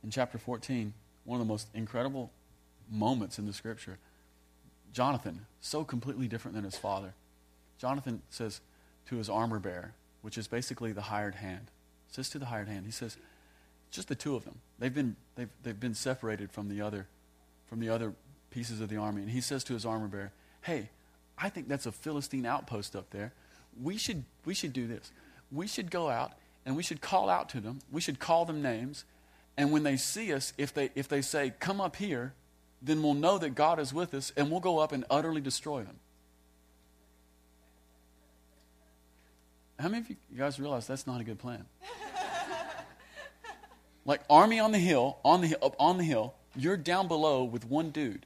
In chapter fourteen, one of the most incredible moments in the scripture, Jonathan, so completely different than his father. Jonathan says to his armor bearer, which is basically the hired hand, says to the hired hand, he says, just the two of them. They've been they've they've been separated from the other from the other pieces of the army. And he says to his armor bearer, hey, I think that's a Philistine outpost up there. We should we should do this. We should go out and we should call out to them. We should call them names. And when they see us, if they if they say, come up here, then we'll know that God is with us, and we'll go up and utterly destroy them. How many of you guys realize that's not a good plan? Like army on the hill, on the up on the hill, you're down below with one dude.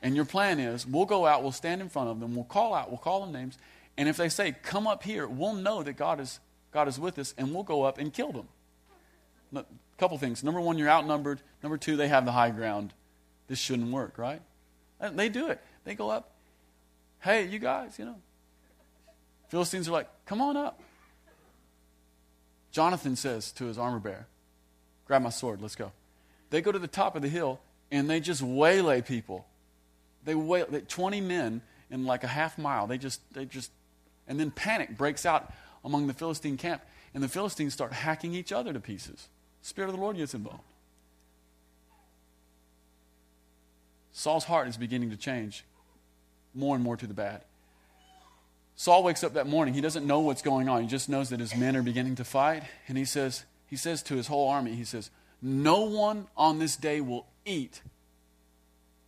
And your plan is, we'll go out, we'll stand in front of them, we'll call out, we'll call them names, and if they say, come up here, we'll know that God is God is with us, and we'll go up and kill them. A couple things. Number one, you're outnumbered. Number two, they have the high ground. This shouldn't work, right? And they do it. They go up. Hey, you guys, you know. Philistines are like, come on up. Jonathan says to his armor bearer, grab my sword, let's go. They go to the top of the hill, and they just waylay people. They waylay twenty men in like a half mile. They just, they just, and then panic breaks out among the Philistine camp, and the Philistines start hacking each other to pieces. Spirit of the Lord gets involved. Saul's heart is beginning to change more and more to the bad. Saul wakes up that morning. He doesn't know what's going on. He just knows that his men are beginning to fight. And he says, he says to his whole army, he says, no one on this day will eat.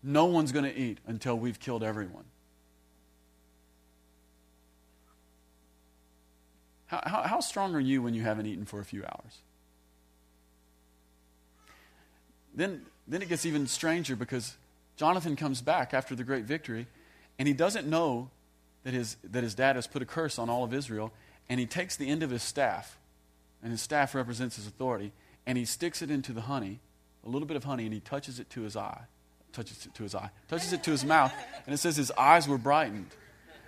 No one's going to eat until we've killed everyone. How, how, how strong are you when you haven't eaten for a few hours? Then, then it gets even stranger because Jonathan comes back after the great victory, and he doesn't know that his that his dad has put a curse on all of Israel, and he takes the end of his staff, and his staff represents his authority, and he sticks it into the honey, a little bit of honey, and he touches it to his eye, touches it to his eye, touches it to his mouth, and it says his eyes were brightened.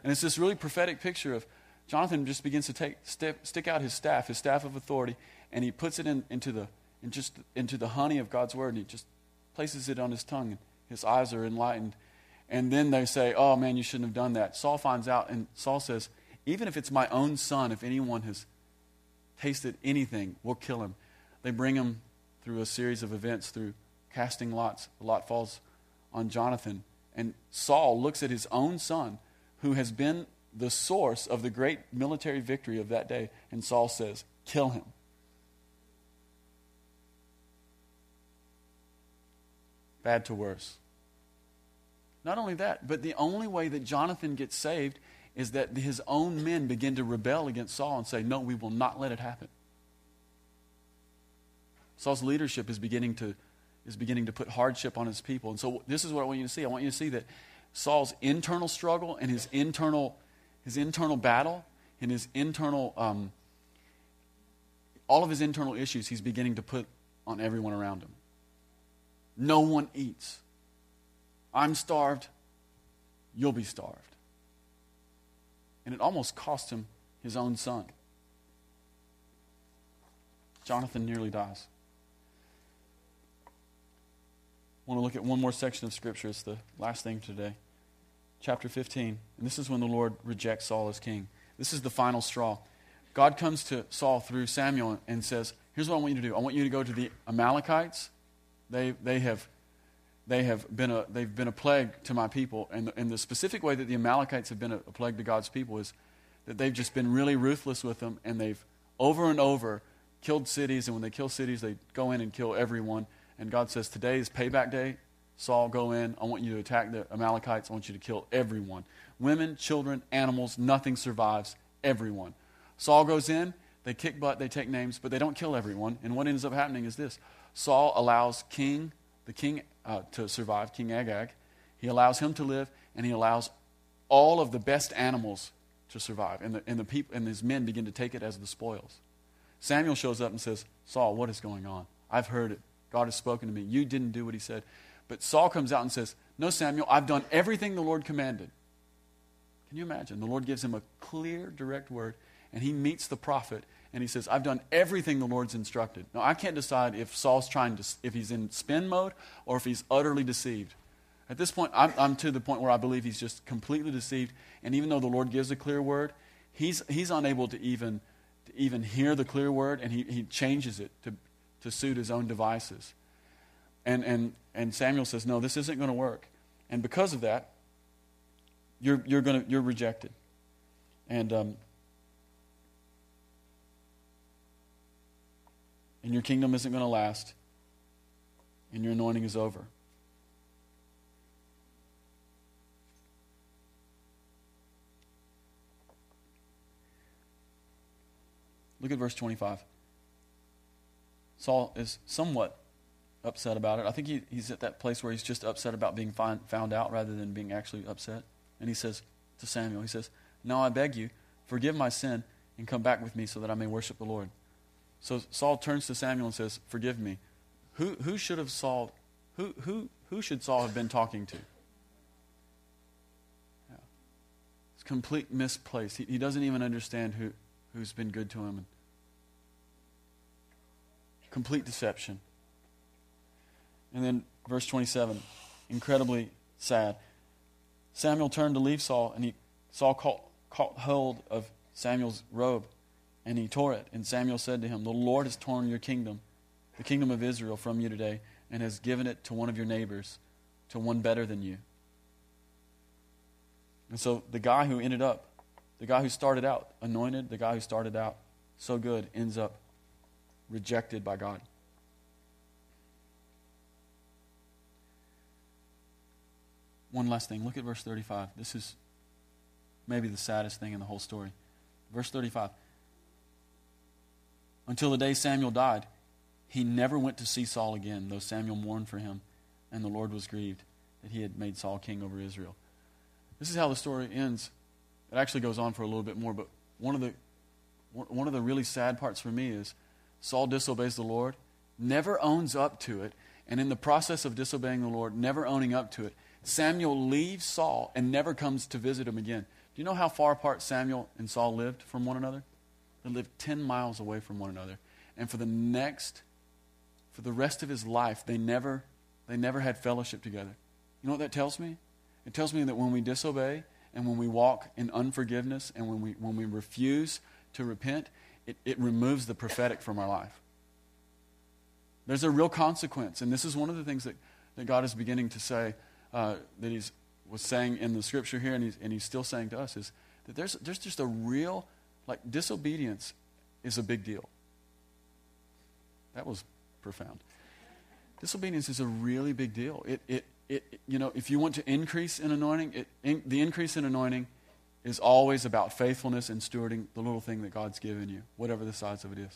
And it's this really prophetic picture of Jonathan just begins to take step, stick out his staff, his staff of authority, and he puts it in, into the in just into the honey of God's word, and he just places it on his tongue. His eyes are enlightened. And then they say, oh, man, you shouldn't have done that. Saul finds out, and Saul says, even if it's my own son, if anyone has tasted anything, we'll kill him. They bring him through a series of events, through casting lots. The lot falls on Jonathan. And Saul looks at his own son, who has been the source of the great military victory of that day. And Saul says, kill him. Bad to worse. Not only that, but the only way that Jonathan gets saved is that his own men begin to rebel against Saul and say, no, we will not let it happen. Saul's leadership is beginning to is beginning to put hardship on his people. And so this is what I want you to see. I want you to see that Saul's internal struggle and his internal his internal battle and his internal um, all of his internal issues he's beginning to put on everyone around him. No one eats. I'm starved, you'll be starved. And it almost cost him his own son. Jonathan nearly dies. I want to look at one more section of Scripture. It's the last thing today. Chapter fifteen. And this is when the Lord rejects Saul as king. This is the final straw. God comes to Saul through Samuel and says, here's what I want you to do. I want you to go to the Amalekites. They, they have... They have been a they've been a plague to my people, and the, and the specific way that the Amalekites have been a, a plague to God's people is that they've just been really ruthless with them, and they've over and over killed cities. And when they kill cities, they go in and kill everyone. And God says, "Today is payback day. Saul, go in. I want you to attack the Amalekites. I want you to kill everyone: women, children, animals. Nothing survives. Everyone." Saul goes in. They kick butt. They take names, but they don't kill everyone. And what ends up happening is this: Saul allows King the king. Uh, to survive, King Agag. He allows him to live, and he allows all of the best animals to survive. And the, and the people and his men begin to take it as the spoils. Samuel shows up and says, Saul, what is going on? I've heard it. God has spoken to me. You didn't do what he said. But Saul comes out and says, no, Samuel, I've done everything the Lord commanded. Can you imagine? The Lord gives him a clear, direct word, and he meets the prophet, and he says, I've done everything the Lord's instructed. Now, I can't decide if Saul's trying to, if he's in spin mode or if he's utterly deceived. At this point, I'm, I'm to the point where I believe he's just completely deceived. And even though the Lord gives a clear word, he's he's unable to even to even hear the clear word, and he, he changes it to, to suit his own devices. And, and, and Samuel says, no, this isn't going to work. And because of that, you're, you're, gonna, you're rejected. And, um, and your kingdom isn't going to last, and your anointing is over. Look at verse twenty-five. Saul is somewhat upset about it. I think he, he's at that place where he's just upset about being find, found out rather than being actually upset. And he says to Samuel, he says, "Now I beg you, forgive my sin and come back with me so that I may worship the Lord." So Saul turns to Samuel and says, "Forgive me." Who who should have Saul? Who who who should Saul have been talking to? Yeah. It's complete misplaced. He, he doesn't even understand who. Who's been good to him. Complete deception. And then verse twenty-seven, incredibly sad. Samuel turned to leave Saul, and he Saul caught, caught hold of Samuel's robe, and he tore it. And Samuel said to him, "The Lord has torn your kingdom, the kingdom of Israel, from you today, and has given it to one of your neighbors, to one better than you." And so the guy who ended up The guy who started out anointed, the guy who started out so good, ends up rejected by God. One last thing. Look at verse thirty-five. This is maybe the saddest thing in the whole story. Verse thirty-five. Until the day Samuel died, he never went to see Saul again, though Samuel mourned for him, and the Lord was grieved that he had made Saul king over Israel. This is how the story ends. It actually goes on for a little bit more, but one of the one of the really sad parts for me is Saul disobeys the Lord, never owns up to it, and in the process of disobeying the Lord, never owning up to it, Samuel leaves Saul and never comes to visit him again. Do you know how far apart Samuel and Saul lived from one another? They lived ten miles away from one another. And for the next, for the rest of his life, they never, they never had fellowship together. You know what that tells me? It tells me that when we disobey, and when we walk in unforgiveness, and when we when we refuse to repent, it, it removes the prophetic from our life. There's a real consequence, and this is one of the things that, that God is beginning to say, uh, that He was saying in the Scripture here, and He's and He's still saying to us, is that there's there's just a real, like, disobedience is a big deal. That was profound. Disobedience is a really big deal. It it. It, you know, if you want to increase in anointing, it, in, the increase in anointing is always about faithfulness and stewarding the little thing that God's given you, whatever the size of it is.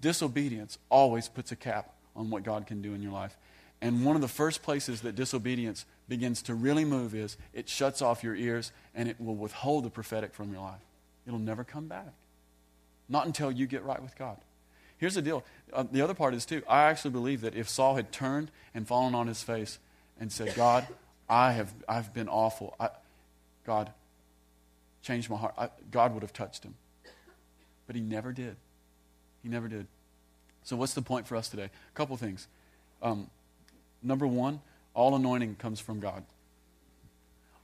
Disobedience always puts a cap on what God can do in your life. And one of the first places that disobedience begins to really move is it shuts off your ears, and it will withhold the prophetic from your life. It'll never come back. Not until you get right with God. Here's the deal. Uh, the other part is, too, I actually believe that if Saul had turned and fallen on his face and said, "God, I have I've been awful. I, God, change my heart." I, God would have touched him. But he never did. He never did. So what's the point for us today? A couple things. Um, number one, all anointing comes from God.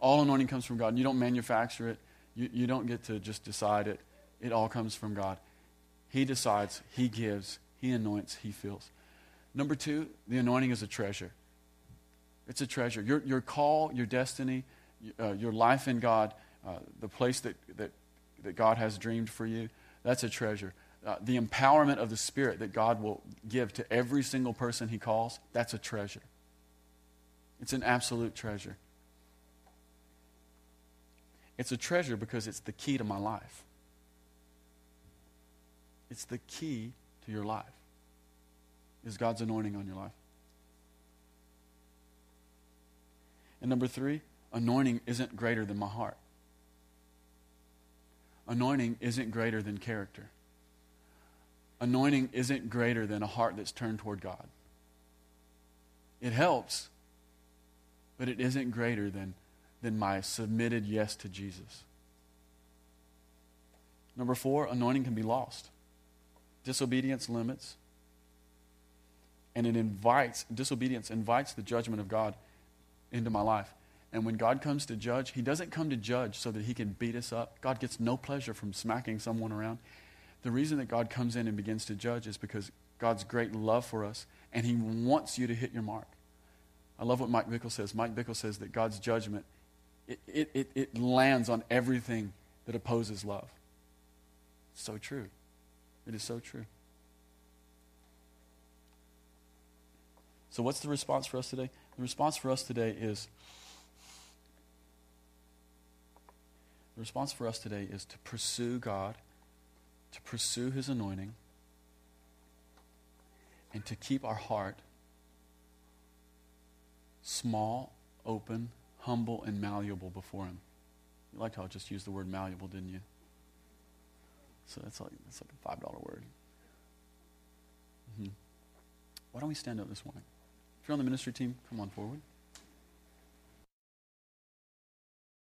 All anointing comes from God. You don't manufacture it. You, you don't get to just decide it. It all comes from God. He decides. He gives. He anoints. He fills. Number two, the anointing is a treasure. It's a treasure. Your your call, your destiny, uh, your life in God, uh, the place that, that that God has dreamed for you, that's a treasure. Uh, the empowerment of the Spirit that God will give to every single person He calls, that's a treasure. It's an absolute treasure. It's a treasure because it's the key to my life. It's the key to your life, is God's anointing on your life. And number three, anointing isn't greater than my heart. Anointing isn't greater than character. Anointing isn't greater than a heart that's turned toward God. It helps, but it isn't greater than, than my submitted yes to Jesus. Number four, anointing can be lost. Disobedience limits, and it invites, disobedience invites the judgment of God into my life. And when God comes to judge, He doesn't come to judge so that He can beat us up. God gets no pleasure from smacking someone around. The reason that God comes in and begins to judge is because God's great love for us, and he wants you to hit your mark. I love what Mike Bickle says. Mike Bickle says that God's judgment, it it it, it lands on everything that opposes love. It's so true. It is so true. So what's the response for us today? The response for us today is, the response for us today is to pursue God, to pursue his anointing, and to keep our heart small, open, humble, and malleable before him. You liked how I just used the word malleable, didn't you? So that's like, that's like a five dollar word. Mm-hmm. Why don't we stand up this morning? If you're on the ministry team, come on forward.